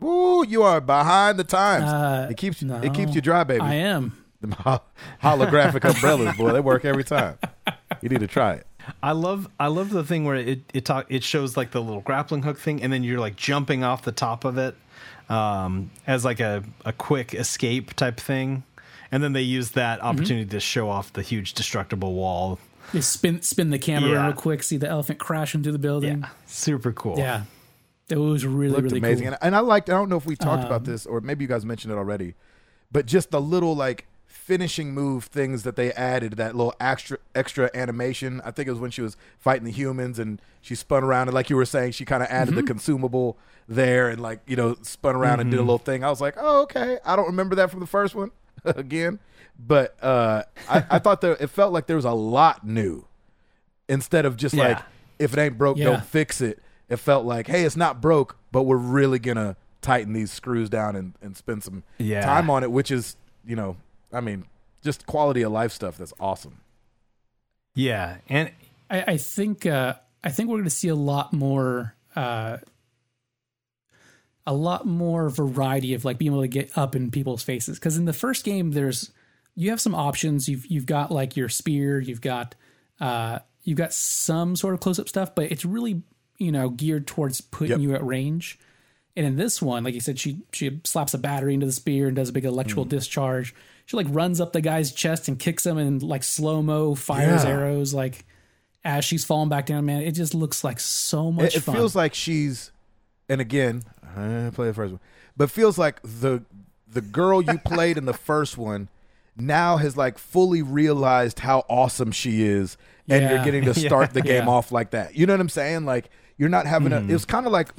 Ooh, you are behind the times. It keeps you dry, baby. I am. The holographic umbrellas, boy, they work every time. You need to try it. I love the thing where it shows like the little grappling hook thing, and then you're like jumping off the top of it as like a quick escape type thing. And then they use that opportunity to show off the huge destructible wall. They spin the camera real quick, see the elephant crash into the building. Yeah. Super cool. Yeah. It was really amazing. Cool. And I liked, I don't know if we talked about this or maybe you guys mentioned it already, but just the little like finishing move things that they added, that little extra animation. I think it was when she was fighting the humans and she spun around. And like you were saying, she kind of added the consumable there and like, you know, spun around and did a little thing. I was like, oh, okay. I don't remember that from the first one. Again, but I thought that it felt like there was a lot new instead of just like, if it ain't broke, don't fix it. It felt like, hey, it's not broke, but we're really gonna tighten these screws down and spend some time on it, which is, you know, I mean, just quality of life stuff that's awesome. Yeah, and I think we're gonna see a lot more variety of like being able to get up in people's faces. Cause in the first game, you have some options. You've got like your spear, you've got some sort of close up stuff, but it's really, you know, geared towards putting you at range. And in this one, like you said, she slaps a battery into the spear and does a big electrical discharge. She like runs up the guy's chest and kicks him and like slow-mo fires arrows. Like as she's falling back down, man, it just looks like so much fun. It feels like she's, and again, I play the first one, but feels like the girl you played in the first one now has like fully realized how awesome she is, and you're getting to start the game off like that. You know what I'm saying? Like you're not having it was kind of like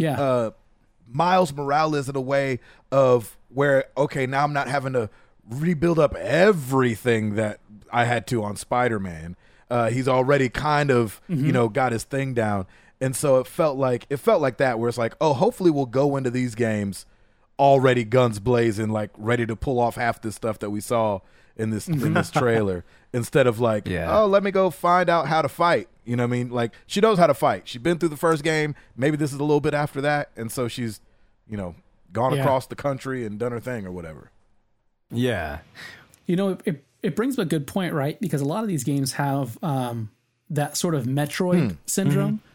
Miles Morales in a way of where, okay, now I'm not having to rebuild up everything that I had to on Spider-Man. He's already kind of, you know, got his thing down. And so it felt like that, where it's like, oh, hopefully we'll go into these games already guns blazing, like ready to pull off half this stuff that we saw in this trailer, instead of like, oh, let me go find out how to fight. You know what I mean? Like she knows how to fight. She's been through the first game. Maybe this is a little bit after that. And so she's, you know, gone across the country and done her thing or whatever. Yeah. You know, it brings up a good point, right? Because a lot of these games have that sort of Metroid syndrome. Mm-hmm.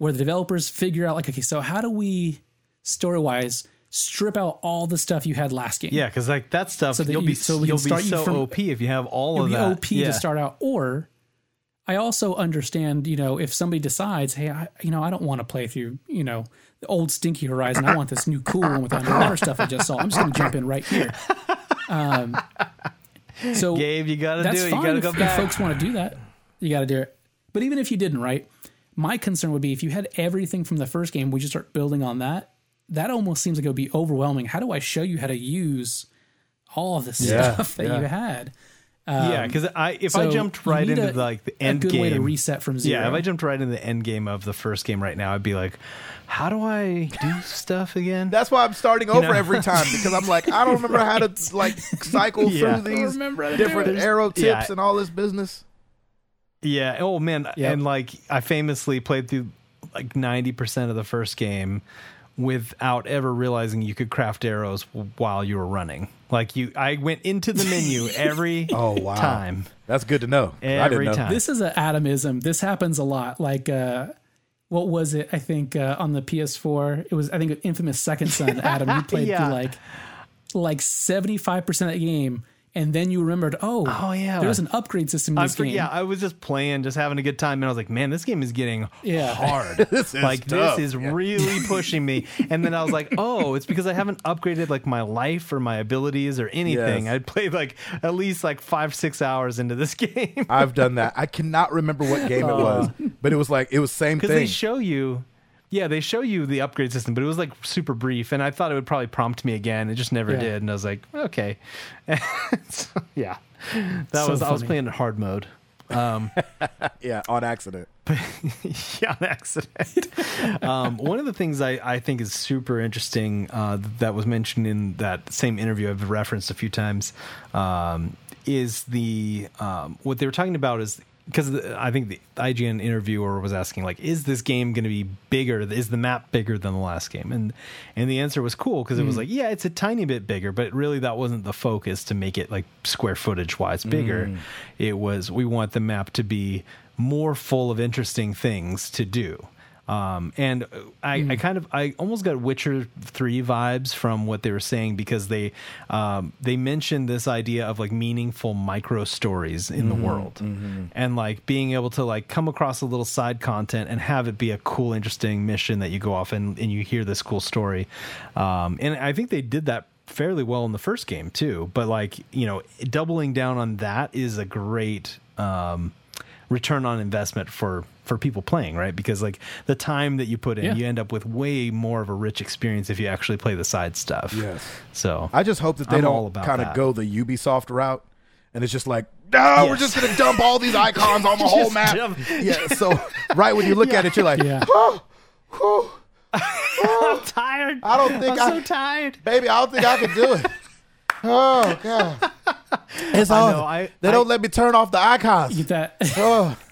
Where the developers figure out like, okay, so how do we story-wise strip out all the stuff you had last game? Yeah, because like that stuff, so that you'll be OP if you have all of that. You'll be OP to start out. Or I also understand, you know, if somebody decides, hey, I don't want to play through, you know, the old stinky Horizon. I want this new cool one with underwater stuff I just saw. I'm just going to jump in right here. So Gabe, you got to do it. You got to go back. If folks want to do that, you got to do it. But even if you didn't, right? My concern would be if you had everything from the first game, we just start building on that. That almost seems like it would be overwhelming. How do I show you how to use all of the stuff that you had? Because I jumped right into like the end game, a good way to reset from zero. Yeah, if I jumped right into the end game of the first game right now, I'd be like, how do I do stuff again? That's why I'm starting over every time, because I'm like, I don't remember how to like cycle through these different arrow tips and all this business. Yeah. Oh man. Yep. And like I famously played through like 90% of the first game without ever realizing you could craft arrows while you were running. Like I went into the menu every time. That's good to know. Every time. This is an Adamism. This happens a lot. Like, what was it? I think on the PS4, it was, I think, Infamous Second Son. Adam, you played through like 75% of the game. And then you remembered, there's an upgrade system in this game. Yeah, I was just playing, just having a good time. And I was like, man, this game is getting hard. This is really pushing me. And then I was like, it's because I haven't upgraded like my life or my abilities or anything. Yes. I'd played like at least like 5-6 hours into this game. I've done that. I cannot remember what game it was, but it was same thing. Because they show you. Yeah, they show you the upgrade system, but it was like super brief, and I thought it would probably prompt me again. It just never did, and I was like, okay. I was playing in hard mode. On accident. Yeah, on accident. One of the things I think is super interesting that was mentioned in that same interview I've referenced a few times is the what they were talking about is, because I think the IGN interviewer was asking, like, is this game going to be bigger? Is the map bigger than the last game? And the answer was cool, because it was like, yeah, it's a tiny bit bigger, but really that wasn't the focus to make it like square footage wise bigger. It was, we want the map to be more full of interesting things to do. And I almost got Witcher 3 vibes from what they were saying, because they mentioned this idea of like meaningful micro stories in the world, and like being able to like come across a little side content and have it be a cool, interesting mission that you go off and you hear this cool story. And I think they did that fairly well in the first game too, but like, you know, doubling down on that is a great, return on investment for people playing, right? Because like the time that you put in, you end up with way more of a rich experience if you actually play the side stuff. Yes. So I just hope that they don't kind of go the Ubisoft route, and it's just like, we're just going to dump all these icons on the whole map. Yeah. So right when you look at it, you're like, I'm tired. I'm so tired, baby. I don't think I can do it. Oh God. It's all, they don't let me turn off the icons.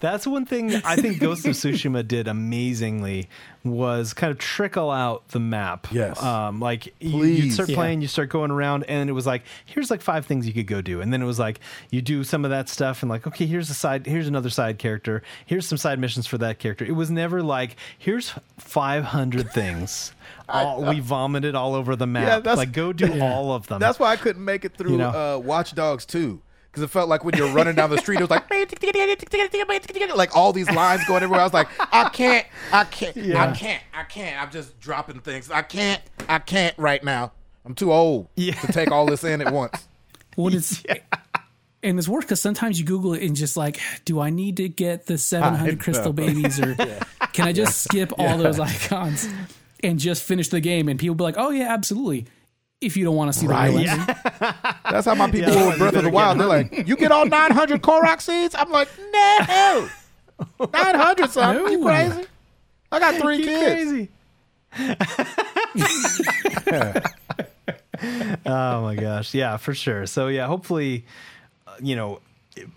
That's one thing I think Ghost of Tsushima did amazingly, was kind of trickle out the map. Yes. Like you start playing, you start going around, and it was like, here's like 5 things you could go do. And then it was like, you do some of that stuff and like, okay, here's another side character. Here's some side missions for that character. It was never like, here's 500 things. We vomited all over the map. Yeah, like go do all of them. That's why I couldn't make it through Watch Dogs 2, because it felt like when you're running down the street, it was like all these lines going everywhere. I was like, I can't. I'm just dropping things. I can't right now. I'm too old to take all this in at once. Well, and it's worse because sometimes you Google it and just like, do I need to get the 700 crystal babies, or can I just skip all those icons and just finish the game? And people be like, oh yeah, absolutely, if you don't want to see the real ending. That's how my people were with Breath of the Wild. They're like, you get all 900 Korok seeds? I'm like, no. 900 something? No. You crazy? I got 3 kids. Oh my gosh. Yeah, for sure. So yeah, hopefully, you know,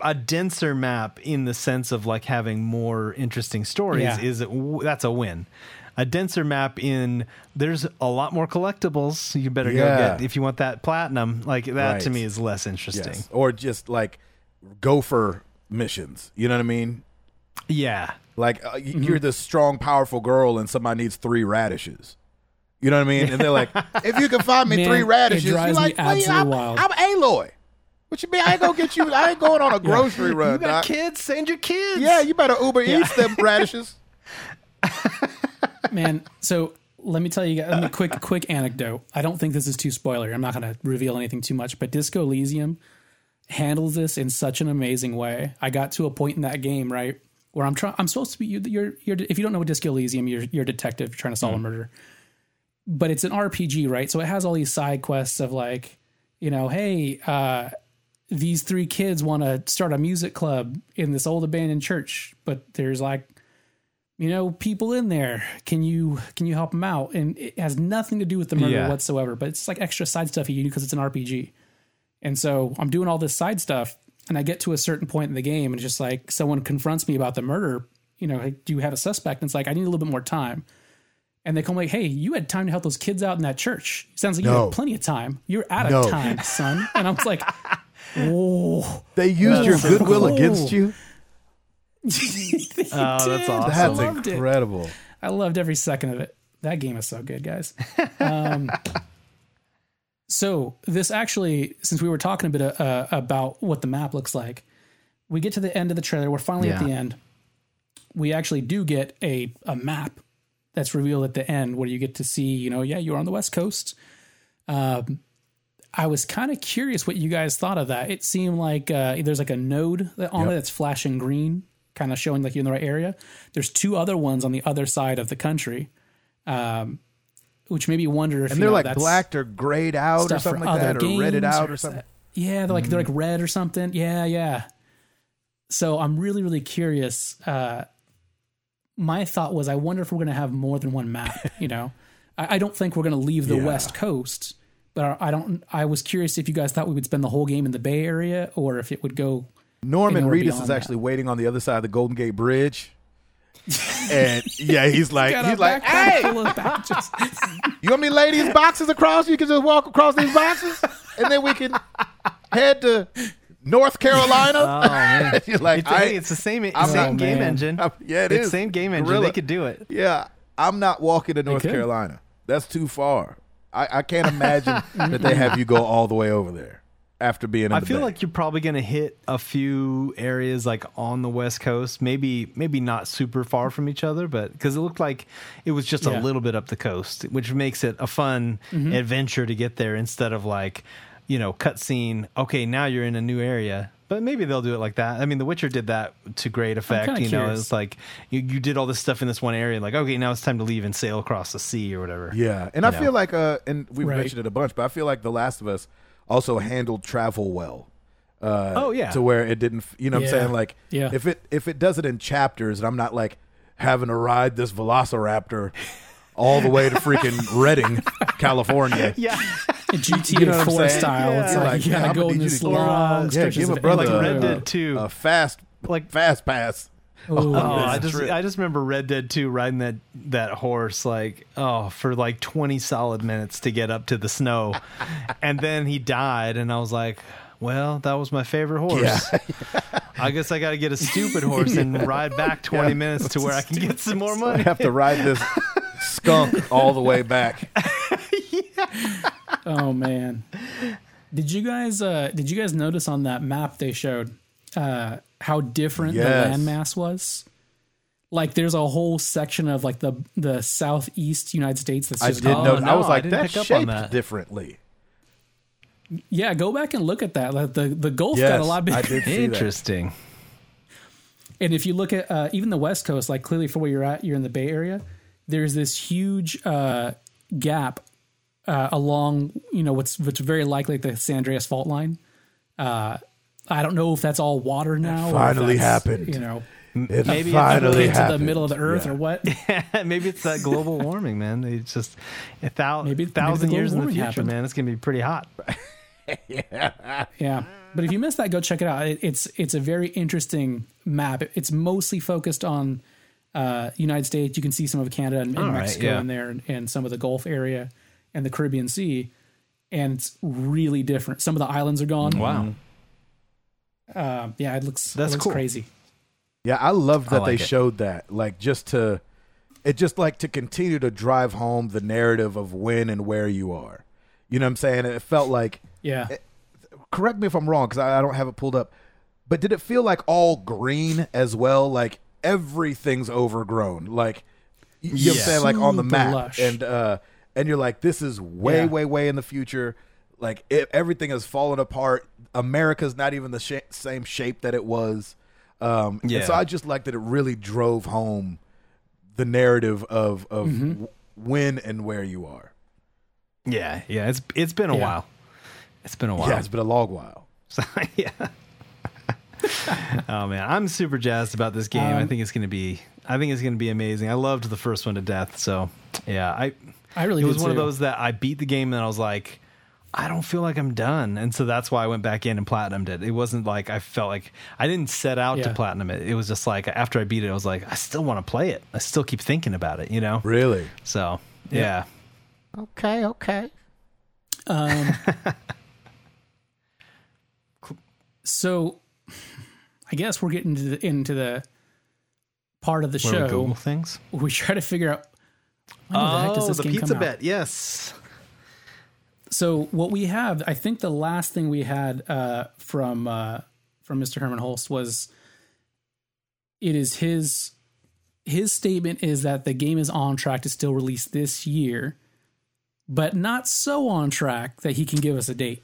a denser map in the sense of like having more interesting stories that's a win. A denser map in there's a lot more collectibles, so you better go get if you want that platinum. Like that to me is less interesting. Yes. Or just like gopher missions. You know what I mean? Yeah. Like you're this strong, powerful girl and somebody needs 3 radishes. You know what I mean? And they're like, if you can find me 3 radishes, you're like, I'm Aloy. What you mean? I ain't gonna get you. I ain't going on a grocery run. You got kids? Send your kids. Yeah, you better Uber Eats them radishes. Man, so let me tell you a quick anecdote. I don't think this is too spoilery. I'm not going to reveal anything too much, but Disco Elysium handles this in such an amazing way. I got to a point in that game, right, where I'm supposed to be you're if you don't know what Disco Elysium, you're a detective trying to solve a murder. But it's an RPG, right? So it has all these side quests of like, you know, hey, these 3 kids want to start a music club in this old abandoned church, but there's like, you know, people in there, can you help them out? And it has nothing to do with the murder whatsoever, but it's like extra side stuff you do because it's an RPG. And so I'm doing all this side stuff and I get to a certain point in the game and it's just like someone confronts me about the murder, you know, like, do you have a suspect? And it's like, I need a little bit more time. And they come like, hey, you had time to help those kids out in that church. Sounds like you had plenty of time. You're out of time, son. And I was like, oh. They used your goodwill against you? That's awesome. That's incredible. I loved every second of it. That game is so good, guys. So this actually, since we were talking a bit about what the map looks like, we get to the end of the trailer. We're finally at the end. We actually do get a map that's revealed at the end where you get to see, you know, you're on the West Coast. I was kind of curious what you guys thought of that. It seemed like there's like a node on it that's flashing green, kind of showing like you're in the right area. There's two other ones on the other side of the country, which made me wonder if they're like blacked or grayed out or something like that, or redded out or something. Yeah, they're like red or something. Yeah, yeah. So I'm really, really curious. My thought was, I wonder if we're going to have more than one map, you know. I don't think we're going to leave the West Coast, but I was curious if you guys thought we would spend the whole game in the Bay Area or if it would go. Norman Reedus is actually waiting on the other side of the Golden Gate Bridge. And he's like, hey, you want me to lay these boxes across? You can just walk across these boxes and then we can head to North Carolina. Oh, man. Like, it's the same game engine. It's the same game engine. Gorilla. They could do it. Yeah. I'm not walking to North Carolina. That's too far. I can't imagine that they have you go all the way over there after being in the Bay. Like you're probably going to hit a few areas like on the West Coast, maybe not super far from each other, but because it looked like it was just a little bit up the coast, which makes it a fun adventure to get there instead of like, you know, cutscene. Okay, now you're in a new area, but maybe they'll do it like that. I mean, The Witcher did that to great effect. You know, it's like you did all this stuff in this one area. Like, okay, now it's time to leave and sail across the sea or whatever. Yeah, and I feel like, and we've mentioned it a bunch, but I feel like The Last of Us also handled travel well. To where it didn't. You know, what I'm saying, like, if it does it in chapters, and I'm not like having to ride this Velociraptor all the way to freaking Redding, California. Yeah. GTA 4 style. Yeah. It's like you gotta go in this long stretch. Give a brother like Red Dead 2 a fast pass. Oh, I just remember Red Dead 2 riding that horse like for like 20 solid minutes to get up to the snow, and then he died, and I was like, well, that was my favorite horse. Yeah. I guess I got to get a stupid horse and ride back 20 minutes to where I can get some more money. I have to ride this skunk all the way back. Oh man, did you guys notice on that map they showed how different the landmass was? Like, there's a whole section of like the southeast United States that's just I was like, that's shaped differently. Yeah, go back and look at that. Like the Gulf got a lot bigger. I did see interesting. That. And if you look at even the West Coast, like clearly for where you're at, you're in the Bay Area. There's this huge gap along, you know, what's very likely the San Andreas fault line. I don't know if that's all water now. It finally happened. You know, maybe finally it's to the middle of the earth or what? Maybe it's that global warming, man. It's just a thousand years in the future, man. It's gonna be pretty hot. Yeah. But if you missed that, go check it out. It's a very interesting map. It's mostly focused on United States. You can see some of Canada and Mexico in there, and some of the Gulf area and the Caribbean Sea, and it's really different. Some of the islands are gone. Wow. It looks cool. Crazy. Yeah, I love that they showed that. Like, just to continue to drive home the narrative of when and where you are. You know what I'm saying? It felt like correct me if I'm wrong, because I don't have it pulled up, but did it feel like all green as well? Like everything's overgrown. Like you know what I'm saying? Like on the map, lush. And you're like, this is way in the future. Like everything has fallen apart. America's not even the same shape that it was. And so I just like that it really drove home the narrative of when and where you are. Yeah, yeah. It's been a while. It's been a while. Yeah, it's been a long while. Yeah. Oh man, I'm super jazzed about this game. I think it's gonna be amazing. I loved the first one to death. So yeah, I really. It was one of those that I beat the game and I was like, I don't feel like I'm done. And so that's why I went back in and platinumed it. It wasn't like I felt like I didn't set out to platinum it. It was just like after I beat it, I was like, I still want to play it. I still keep thinking about it, you know? Really? So, yeah. Okay, okay. So I guess we're getting to into the part of the show. We Google things? We try to figure out when the heck does this game come out? The pizza bet, yes. So what we have, I think the last thing we had from Mr. Herman Holst was it is his statement is that the game is on track to still release this year, but not so on track that he can give us a date.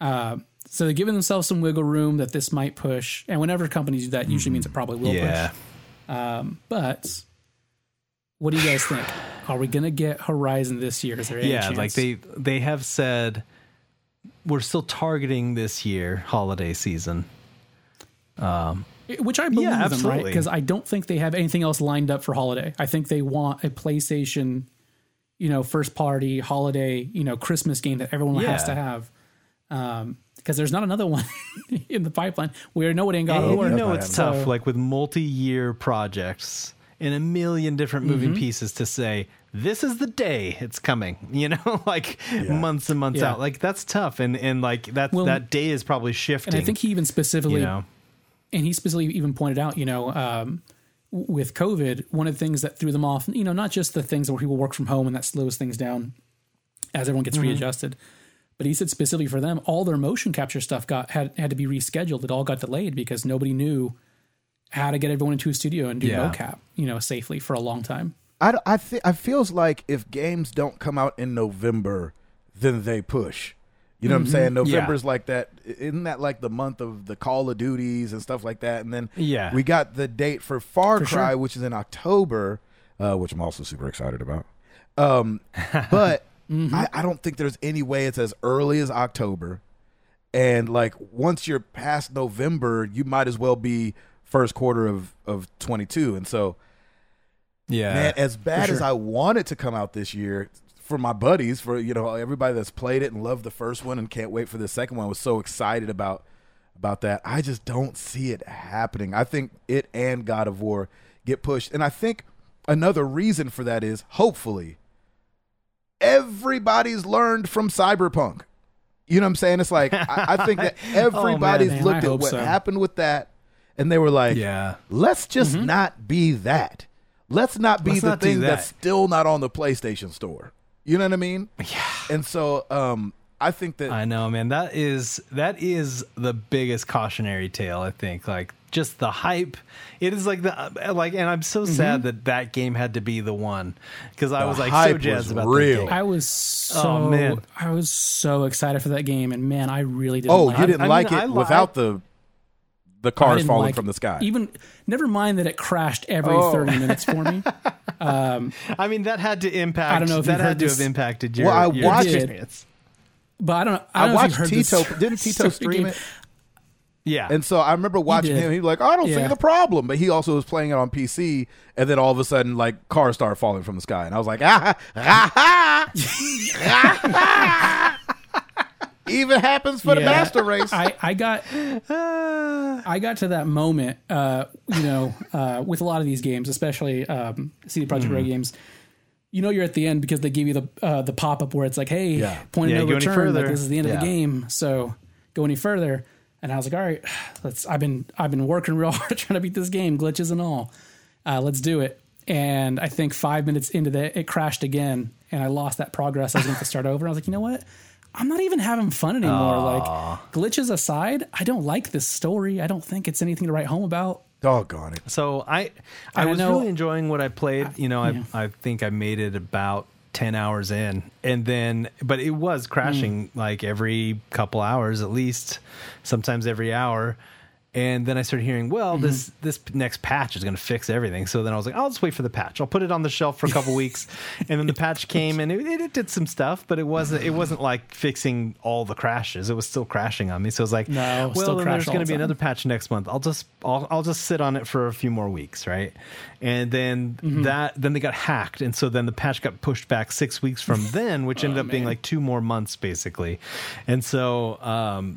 So they're giving themselves some wiggle room that this might push. And whenever companies do that, usually means it probably will push. But what do you guys think? Are we going to get Horizon this year? Is there any chance? Like they have said we're still targeting this year holiday season. Which I believe them, right? Because I don't think they have anything else lined up for holiday. I think they want a PlayStation, first party holiday, Christmas game that everyone has to have. Because there's not another one in the pipeline. We already know it ain't God of War. It's tough, like with multi-year projects in a million different moving pieces to say, this is the day it's coming, months and months out. Like that's tough. And like that day is probably shifting. And I think he even specifically, even pointed out, with COVID, one of the things that threw them off, not just the things where people work from home and that slows things down as everyone gets readjusted, but he said specifically for them, all their motion capture stuff had to be rescheduled. It all got delayed because nobody knew how to get everyone into a studio and do mocap, safely for a long time. I feels like if games don't come out in November, then they push. You know what I'm saying? November's like that. Isn't that like the month of the Call of Duties and stuff like that? And then we got the date for Far Cry, which is in October, which I'm also super excited about. But I don't think there's any way it's as early as October. And like once you're past November, you might as well be first quarter of 22. And so, man, as bad as I want it to come out this year for my buddies, for, everybody that's played it and loved the first one and can't wait for the second one, was so excited about that. I just don't see it happening. I think it and God of War get pushed. And I think another reason for that is hopefully everybody's learned from Cyberpunk. You know what I'm saying? It's like, I think that everybody's looked at what happened with that. And they were like, let's just not be that. Let's not be the thing that's still not on the PlayStation Store. You know what I mean? Yeah. And so I think that... I know, man. That is the biggest cautionary tale, I think. Like, just the hype. It is like and I'm so sad that game had to be the one. Because I was like so jazzed about that game. I was so... Oh, man. I was so excited for that game. And, man, I really didn't like it. Oh, you didn't like it without the... The cars falling from the sky. Never mind that it crashed every 30 minutes for me. That had to impact. I don't know if that had to have impacted your. Well, I watched it, but I don't know. I watched Tito. Didn't Tito stream it? Yeah, and so I remember watching him. He was like, I don't see the problem, but he also was playing it on PC, and then all of a sudden, like cars started falling from the sky, and I was like, Even happens for the master race. I got to that moment, with a lot of these games, especially CD Projekt Red games. You're at the end because they give you the pop up where it's like, hey, point of no return. Like, this is the end of the game, so go any further. And I was like, all right, I've been working real hard trying to beat this game, glitches and all. Let's do it. And I think 5 minutes into that, it crashed again, and I lost that progress. I was going to have to start over. And I was like, you know what? I'm not even having fun anymore. Like, glitches aside, I don't like this story. I don't think it's anything to write home about. Doggone it. So I was really enjoying what I played. I think I made it about 10 hours in, and then, but it was crashing like every couple hours, at least sometimes every hour. And then I started hearing, well, this next patch is going to fix everything. So then I was like, I'll just wait for the patch. I'll put it on the shelf for a couple weeks. And then the patch came, and it did some stuff, but it wasn't like fixing all the crashes. It was still crashing on me. So I was like, no, well, then there's going to be another patch next month. I'll just sit on it for a few more weeks, right? And then then they got hacked, and so then the patch got pushed back 6 weeks from then, which ended up being like 2 more months basically. And so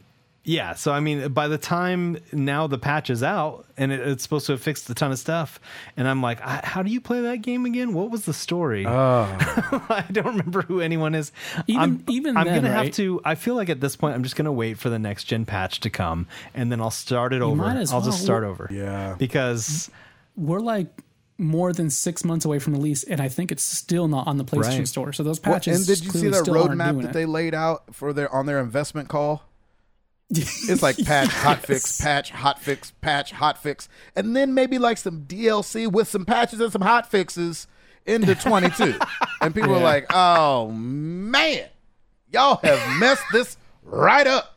yeah, so I mean, by the time now the patch is out, and it's supposed to have fixed a ton of stuff, and I'm like, how do you play that game again? What was the story? Oh. I don't remember who anyone is. I'm gonna have to. I feel like at this point, I'm just gonna wait for the next gen patch to come, and then I'll start it over. I'll just start over. Yeah, because we're like more than 6 months away from release, and I think it's still not on the PlayStation Store. So those patches. Well, and did you see that roadmap that they laid out for their investment call? It's like patch, hot fix, patch, hot fix, patch, hot fix, and then maybe like some DLC with some patches and some hot fixes into 22. And people are like, oh man, y'all have messed this right up.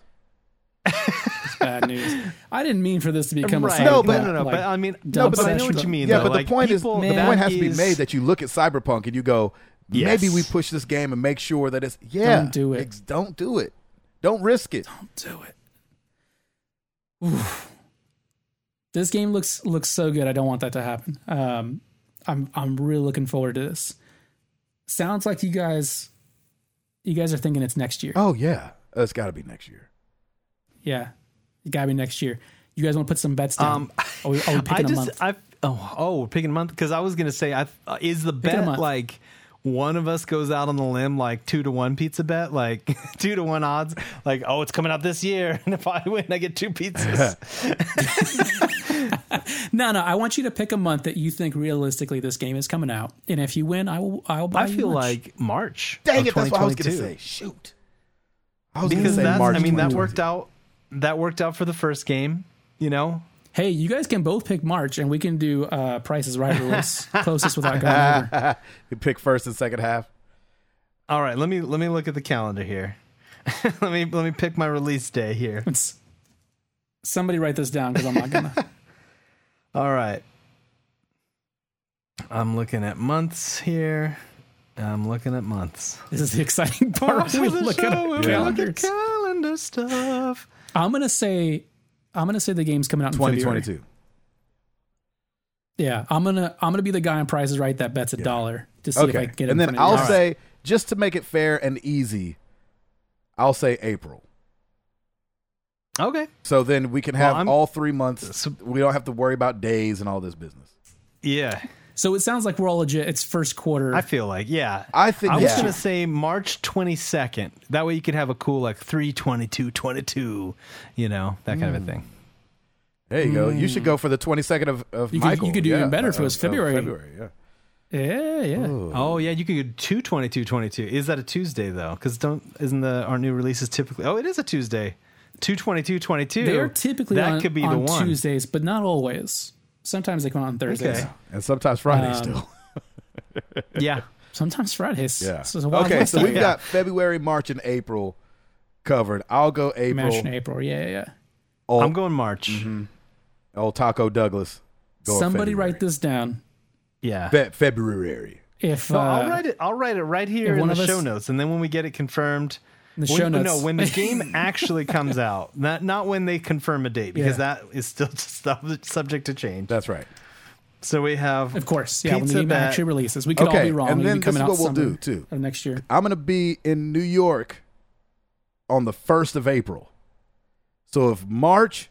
It's bad news. I didn't mean for this to become a cyberpunk. But I know what you mean. Yeah, though. But like, the point has to be made that you look at Cyberpunk and you go, maybe we push this game and make sure that it's don't do it. Don't do it. Don't risk it. Don't do it. Oof. This game looks so good. I don't want that to happen. I'm really looking forward to this. Sounds like you guys are thinking it's next year. Oh yeah, it's got to be next year. Yeah, it got to be next year. You guys want to put some bets down? Are we picking a month? We're picking a month, because I was gonna say is the bet like one of us goes out on the limb, like 2-1 pizza bet, like 2-1 odds, like, oh, it's coming out this year, and if I win, I get 2 pizzas. No, I want you to pick a month that you think realistically this game is coming out, and if you win, I'll buy. I feel like March. Dang it, that's what I was going to say. Shoot, I was going to say March. I mean, that worked out. That worked out for the first game, you know. Hey, you guys can both pick March, and we can do Price is Right release closest without going over. You pick first and second half. All right, let me look at the calendar here. let me pick my release day here. Somebody write this down, because I'm not gonna. All right, I'm looking at months here. This is the exciting part. We look at calendar stuff. I'm gonna say the game's coming out in 2022. Yeah, I'm gonna be the guy on Price is Right that bets $1 to see if I can get it. And then I'll say, just to make it fair and easy, I'll say April. Okay. So then we can have all 3 months. We don't have to worry about days and all this business. Yeah. So it sounds like we're all legit. It's first quarter. I feel like, yeah. I was going to say March 22nd. That way you could have a cool, like, 3/22/22, you know, that kind of a thing. There you go. You should go for the 22nd of Michael. You could do even better if it was February. February. Yeah. Ooh. Oh, yeah, you could do 2/22/22. Is that a Tuesday, though? Because isn't our new releases typically? Oh, it is a Tuesday. 2/22/22. They're typically could be on Tuesdays, but not always. Sometimes they come out on Thursdays. Okay. And sometimes Fridays still. Yeah. Sometimes Fridays. Yeah. Okay, so we've got February, March, and April covered. I'll go April. March and April, yeah. I'm going March. Mm-hmm. Old Taco Douglas. Somebody write this down. Yeah. February. I'll write it right here in the show notes, and then when we get it confirmed... when the game actually comes out, not when they confirm a date, because that is still subject to change. That's right. So we have, of course, when the game actually releases, we could all be wrong. And then this is what we'll do too. Next year, I'm going to be in New York on the 1st of April. So if March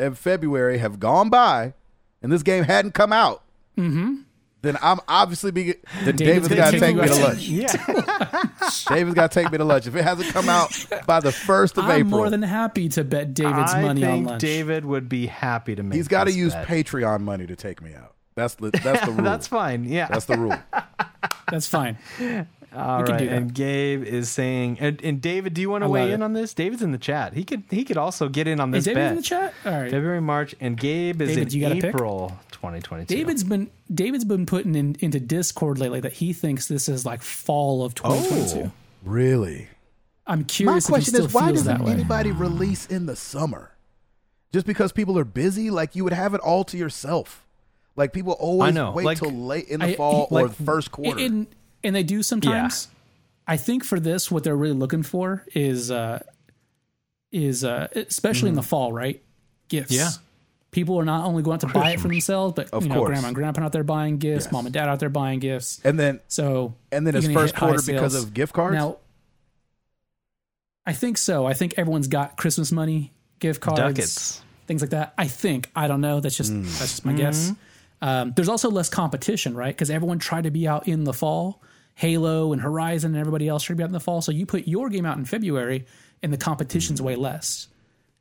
and February have gone by and this game hadn't come out, then I'm obviously David's got to take me to lunch. Yeah. David's got to take me to lunch. If it hasn't come out by the 1st of April. I'm more than happy to bet David's money on lunch. I think David would be happy to make He's got to use Patreon money to take me out. That's the rule. That's fine. Yeah. That's the rule. That's fine. All right. And Gabe is saying, and David, do you want to weigh in on this? David's in the chat. He could also get in on this bet. David's in the chat? All right. February, March, and Gabe is in April 2022. David's been putting into Discord lately that he thinks this is like fall of 2022. Oh, really? I'm curious. My question is, why doesn't anybody release in the summer? just because people are busy, like you would have it all to yourself. Like people always wait till late in the fall or the first quarter. And they do sometimes. Yeah. I think for this, what they're really looking for is especially in the fall, right? Gifts. Yeah. People are not only going out to buy it for themselves, but of course, grandma and grandpa out there buying gifts, mom and dad out there buying gifts. And then it's first quarter because of gift cards? Now, I think so. I think everyone's got Christmas money, gift cards, ducats, things like that. I think. I don't know. That's just my guess. There's also less competition, right? Because everyone tried to be out in the fall. Halo and Horizon and everybody else should be out in the fall. So you put your game out in February and the competition's way less.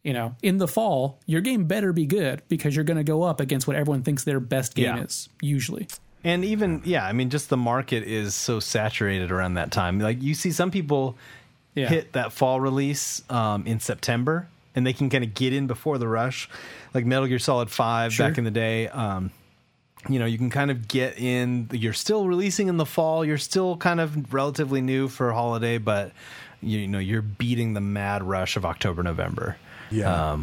You know, in the fall, your game better be good because you're going to go up against what everyone thinks their best game is, usually. And even, I mean, just the market is so saturated around that time. Like, you see some people hit that fall release in September, and they can kind of get in before the rush. Like Metal Gear Solid 5 back in the day, you know, you can kind of get in. You're still releasing in the fall. You're still kind of relatively new for holiday, but, you know, you're beating the mad rush of October, November. Yeah.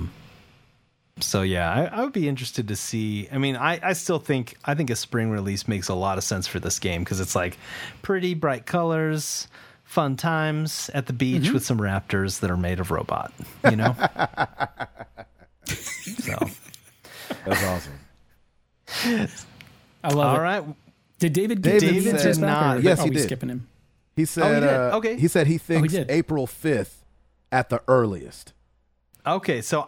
I would be interested to see. I mean, I think a spring release makes a lot of sense for this game because it's like pretty bright colors, fun times at the beach with some raptors that are made of robot, you know? So that's awesome. I love it. All right. Did David get David not? Yes, he did. Skipping him. He said he said he thinks April 5th at the earliest. Okay, so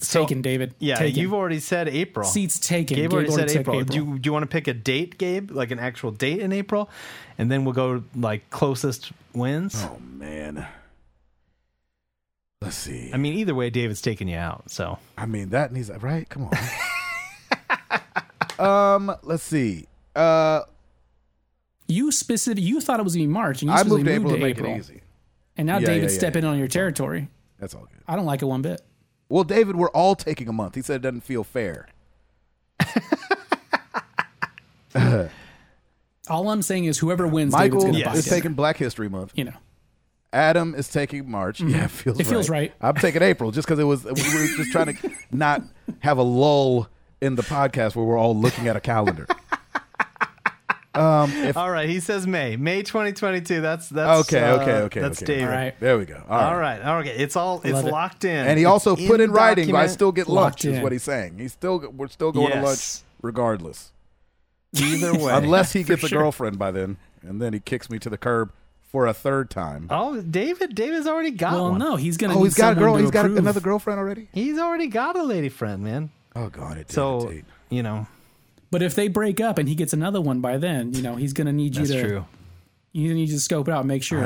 taken, David. Yeah, taken. You've already said April. Seats taken. Gabe already said April. Do you want to pick a date, Gabe? Like an actual date in April? And then we'll go like closest wins? Oh, man. Let's see. I mean, either way, David's taking you out, so. I mean, that needs, right? Come on. Let's see. You thought it was going to be March, and you specifically moved to April. Make it easy. And now David's stepping in on your territory. That's all good. I don't like it one bit. Well, David, we're all taking a month. He said it doesn't feel fair. All I'm saying is whoever wins, Michael is taking Black History Month. You know, Adam is taking March. Mm-hmm. Yeah, it feels right. I'm taking April just because we were just trying to not have a lull in the podcast where we're all looking at a calendar. All right, he says May 2022. That's okay. That's David. All right, there we go. All right. It's locked in. And he also put in writing, but I still get lunch. Is what he's saying. We're still going to lunch regardless. Either way, unless he gets a girlfriend by then, and then he kicks me to the curb for a third time. Oh, David's already got one. Well, no, he's gonna. Oh, he's got a girl. He's got another girlfriend already. He's already got a lady friend, man. Oh God, it did. So you know. But if they break up and he gets another one by then, you know, he's going to need you to scope it out and make sure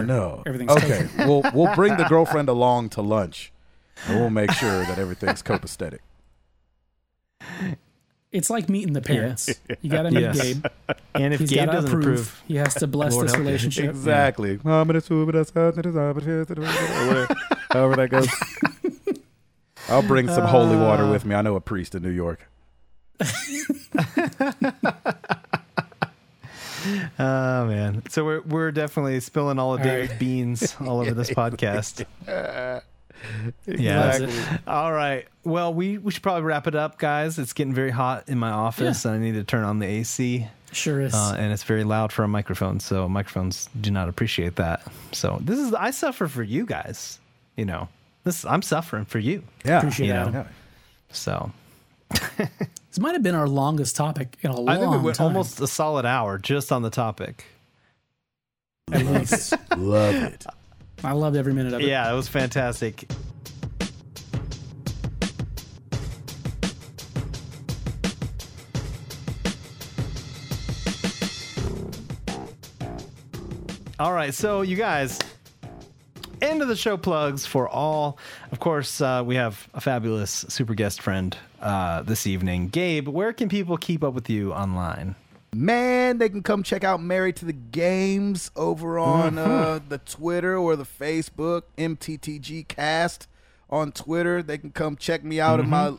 everything's okay. We'll bring the girlfriend along to lunch and we'll make sure that everything's copacetic. It's like meeting the parents. You got to meet Gabe. And if Gabe doesn't approve, he has to bless this relationship. Exactly. However that goes. I'll bring some holy water with me. I know a priest in New York. Oh man, so we're definitely spilling all of David's beans all over this podcast. All right, well we should probably wrap it up, guys. It's getting very hot in my office and I need to turn on the AC. Sure is. And it's very loud for a microphone, so microphones do not appreciate that. So this is I suffer for you guys, you know. I'm suffering for you. Appreciate that. So this might have been our longest topic in a long time. I think we went almost a solid hour just on the topic. At least. Love it. I loved every minute of it. Yeah, it was fantastic. All right, so you guys... End of the show plugs for all. Of course, we have a fabulous super guest friend this evening. Gabe, where can people keep up with you online? Man, they can come check out Married to the Games over on the Twitter or the Facebook, MTTG Cast on Twitter. They can come check me out in my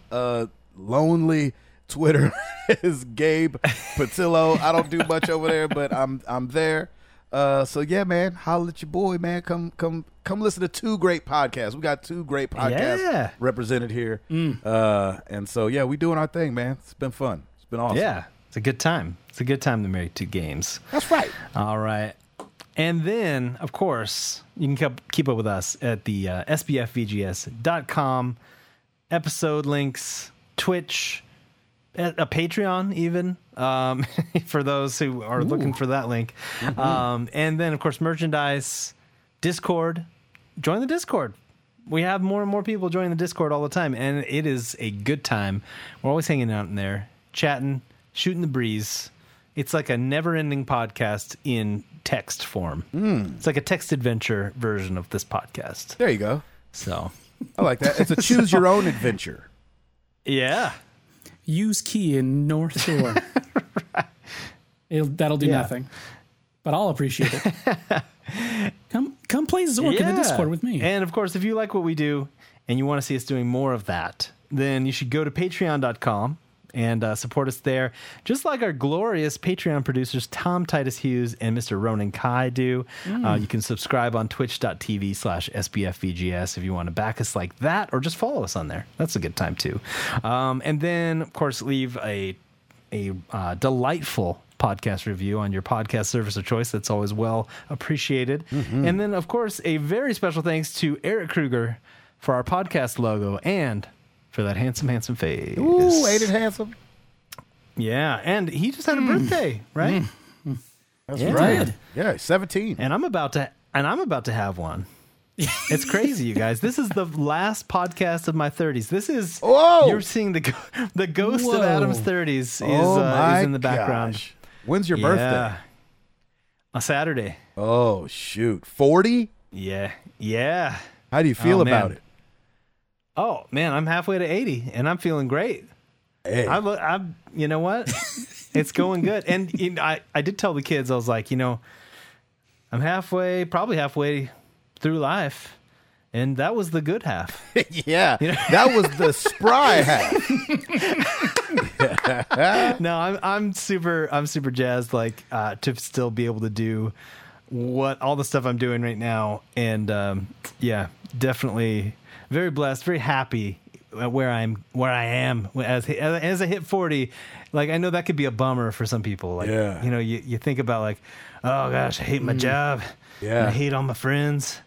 lonely Twitter is Gabe Patillo. I don't do much over there, but I'm there. So yeah, man, holler at your boy, man. Come listen to two great podcasts. We got two great podcasts represented here. And so yeah, we doing our thing, man. It's been fun. It's been awesome. Yeah, it's a good time. It's a good time to marry two games. That's right. All right. And then, of course, you can keep up with us at the sbfvgs.com, episode links, Twitch, a Patreon even, for those who are looking for that link. Mm-hmm. And then, of course, merchandise, Discord. Join the Discord. We have more and more people joining the Discord all the time, and it is a good time. We're always hanging out in there, chatting, shooting the breeze. It's like a never-ending podcast in text form. It's like a text adventure version of this podcast. There you go. So I like that. It's a choose your own adventure. Yeah. Use key in North Shore. Right. That'll do nothing. But I'll appreciate it. Come play Zork in the Discord with me. And of course, if you like what we do and you want to see us doing more of that, then you should go to patreon.com and support us there, just like our glorious Patreon producers Tom Titus Hughes and Mr. Ronan Kai do. You can subscribe on twitch.tv/SBFVGS if you want to back us like that, or just follow us on there. That's a good time too. And then, of course, leave a delightful podcast review on your podcast service of choice. That's always well appreciated. And then, of course, a very special thanks to Eric Kruger for our podcast logo and for that handsome face. Ooh, ain't it handsome? Yeah, and he just had a birthday, right? That's right. Yeah, 17. And I'm about to have one. It's crazy, you guys. This is the last podcast of my 30s. This is you're seeing the ghost of Adam's 30s is in the background. Gosh. When's your birthday? On Saturday. Oh shoot, 40? Yeah. How do you feel about it? Oh man, I'm halfway to 80, and I'm feeling great. Hey. I'm you know what? It's going good. And I did tell the kids, I was like, you know, I'm probably halfway through life, and that was the good half. Yeah, you know? That was the spry half. No, I'm super jazzed, like to still be able to do all the stuff I'm doing right now, and yeah, definitely. Very blessed, very happy where I am as I hit 40. Like, I know that could be a bummer for some people. Like, you know, you think about like, oh gosh, I hate my job. Yeah. And I hate all my friends,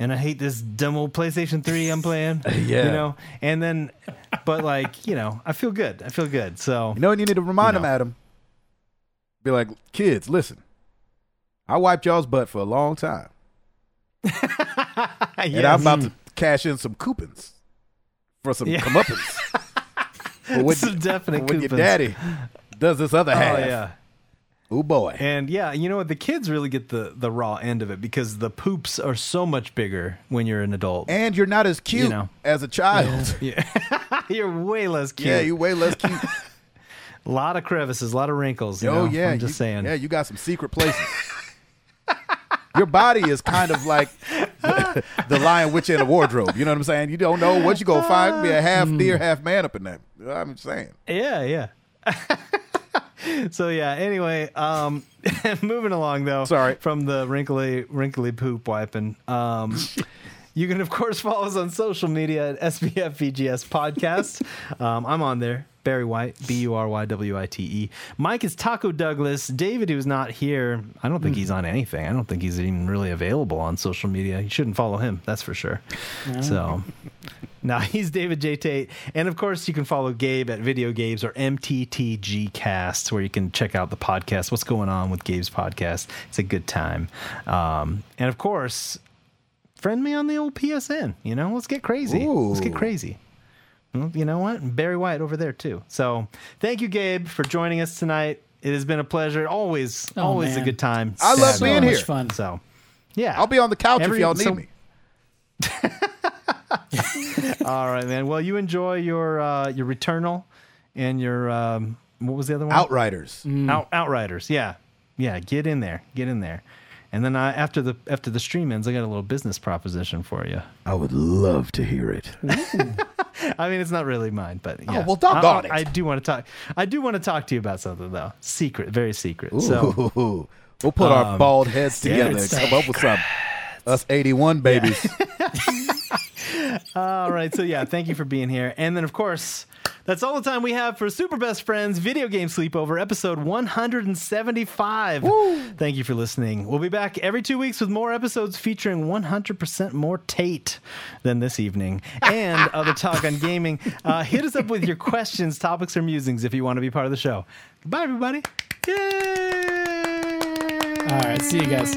and I hate this dumb old PlayStation 3 I'm playing. Yeah. You know, and then, but like, you know, I feel good. So, you know, and you need to remind them, Adam. Be like, kids, listen, I wiped y'all's butt for a long time. And I'm about to cash in some coupons for some comeuppance. Some definite coupons. When your daddy does this other half. Yeah. Oh, boy. And, yeah, you know what? The kids really get the raw end of it, because the poops are so much bigger when you're an adult. And you're not as cute as a child. Yeah. You're way less cute. Yeah, you're way less cute. A lot of crevices, a lot of wrinkles. I'm just saying. Yeah, you got some secret places. Your body is kind of like the Lion, Witch, and the Wardrobe. You know what I'm saying? You don't know what you're going to find. Be a half deer, half man up in that. You know what I'm saying? Yeah. So, yeah, anyway, moving along, though. Sorry. From the wrinkly poop wiping. You can, of course, follow us on social media at SBFVGS Podcast. I'm on there. Barry White, BURYWITE. Mike is Taco Douglas. David, who's not here, I don't think he's on anything. I don't think he's even really available on social media. You shouldn't follow him, that's for sure. So, now he's David J. Tate. And, of course, you can follow Gabe at Video Gabes or MTTGcast, where you can check out the podcast, what's going on with Gabe's podcast. It's a good time. And, of course, friend me on the old PSN. You know, let's get crazy. Ooh. Let's get crazy. You know what? Barry White over there, too. So thank you, Gabe, for joining us tonight. It has been a pleasure. Always a good time. I love being here. Fun. So, yeah. I'll be on the couch if y'all need me. All right, man. Well, you enjoy your Returnal and your, what was the other one? Outriders. Outriders, yeah. Yeah, get in there. And then after the stream ends, I got a little business proposition for you. I would love to hear it. I mean, it's not really mine, but yeah. Oh, well, doggone it. I do want to talk to you about something, though. Secret, very secret. Ooh. So, We'll put our bald heads together and come up with something. Us 81 babies. Yeah. All right. So, yeah, thank you for being here. And then, of course, that's all the time we have for Super Best Friends Video Game Sleepover, episode 175. Woo. Thank you for listening. We'll be back every 2 weeks with more episodes featuring 100% more Tate than this evening and other talk on gaming. Hit us up with your questions, topics, or musings if you want to be part of the show. Goodbye, everybody. Yay! All right. See you guys.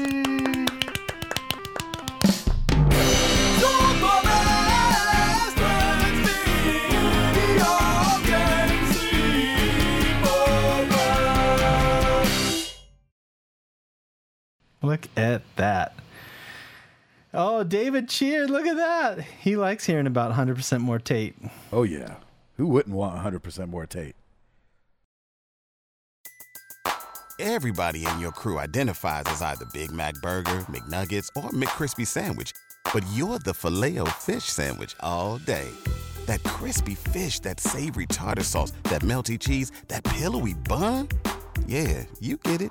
Look at that. Oh, David cheered. Look at that. He likes hearing about 100% more Tate. Oh, yeah. Who wouldn't want 100% more Tate? Everybody in your crew identifies as either Big Mac Burger, McNuggets, or McCrispy Sandwich. But you're the Filet-O-Fish Sandwich all day. That crispy fish, that savory tartar sauce, that melty cheese, that pillowy bun. Yeah, you get it.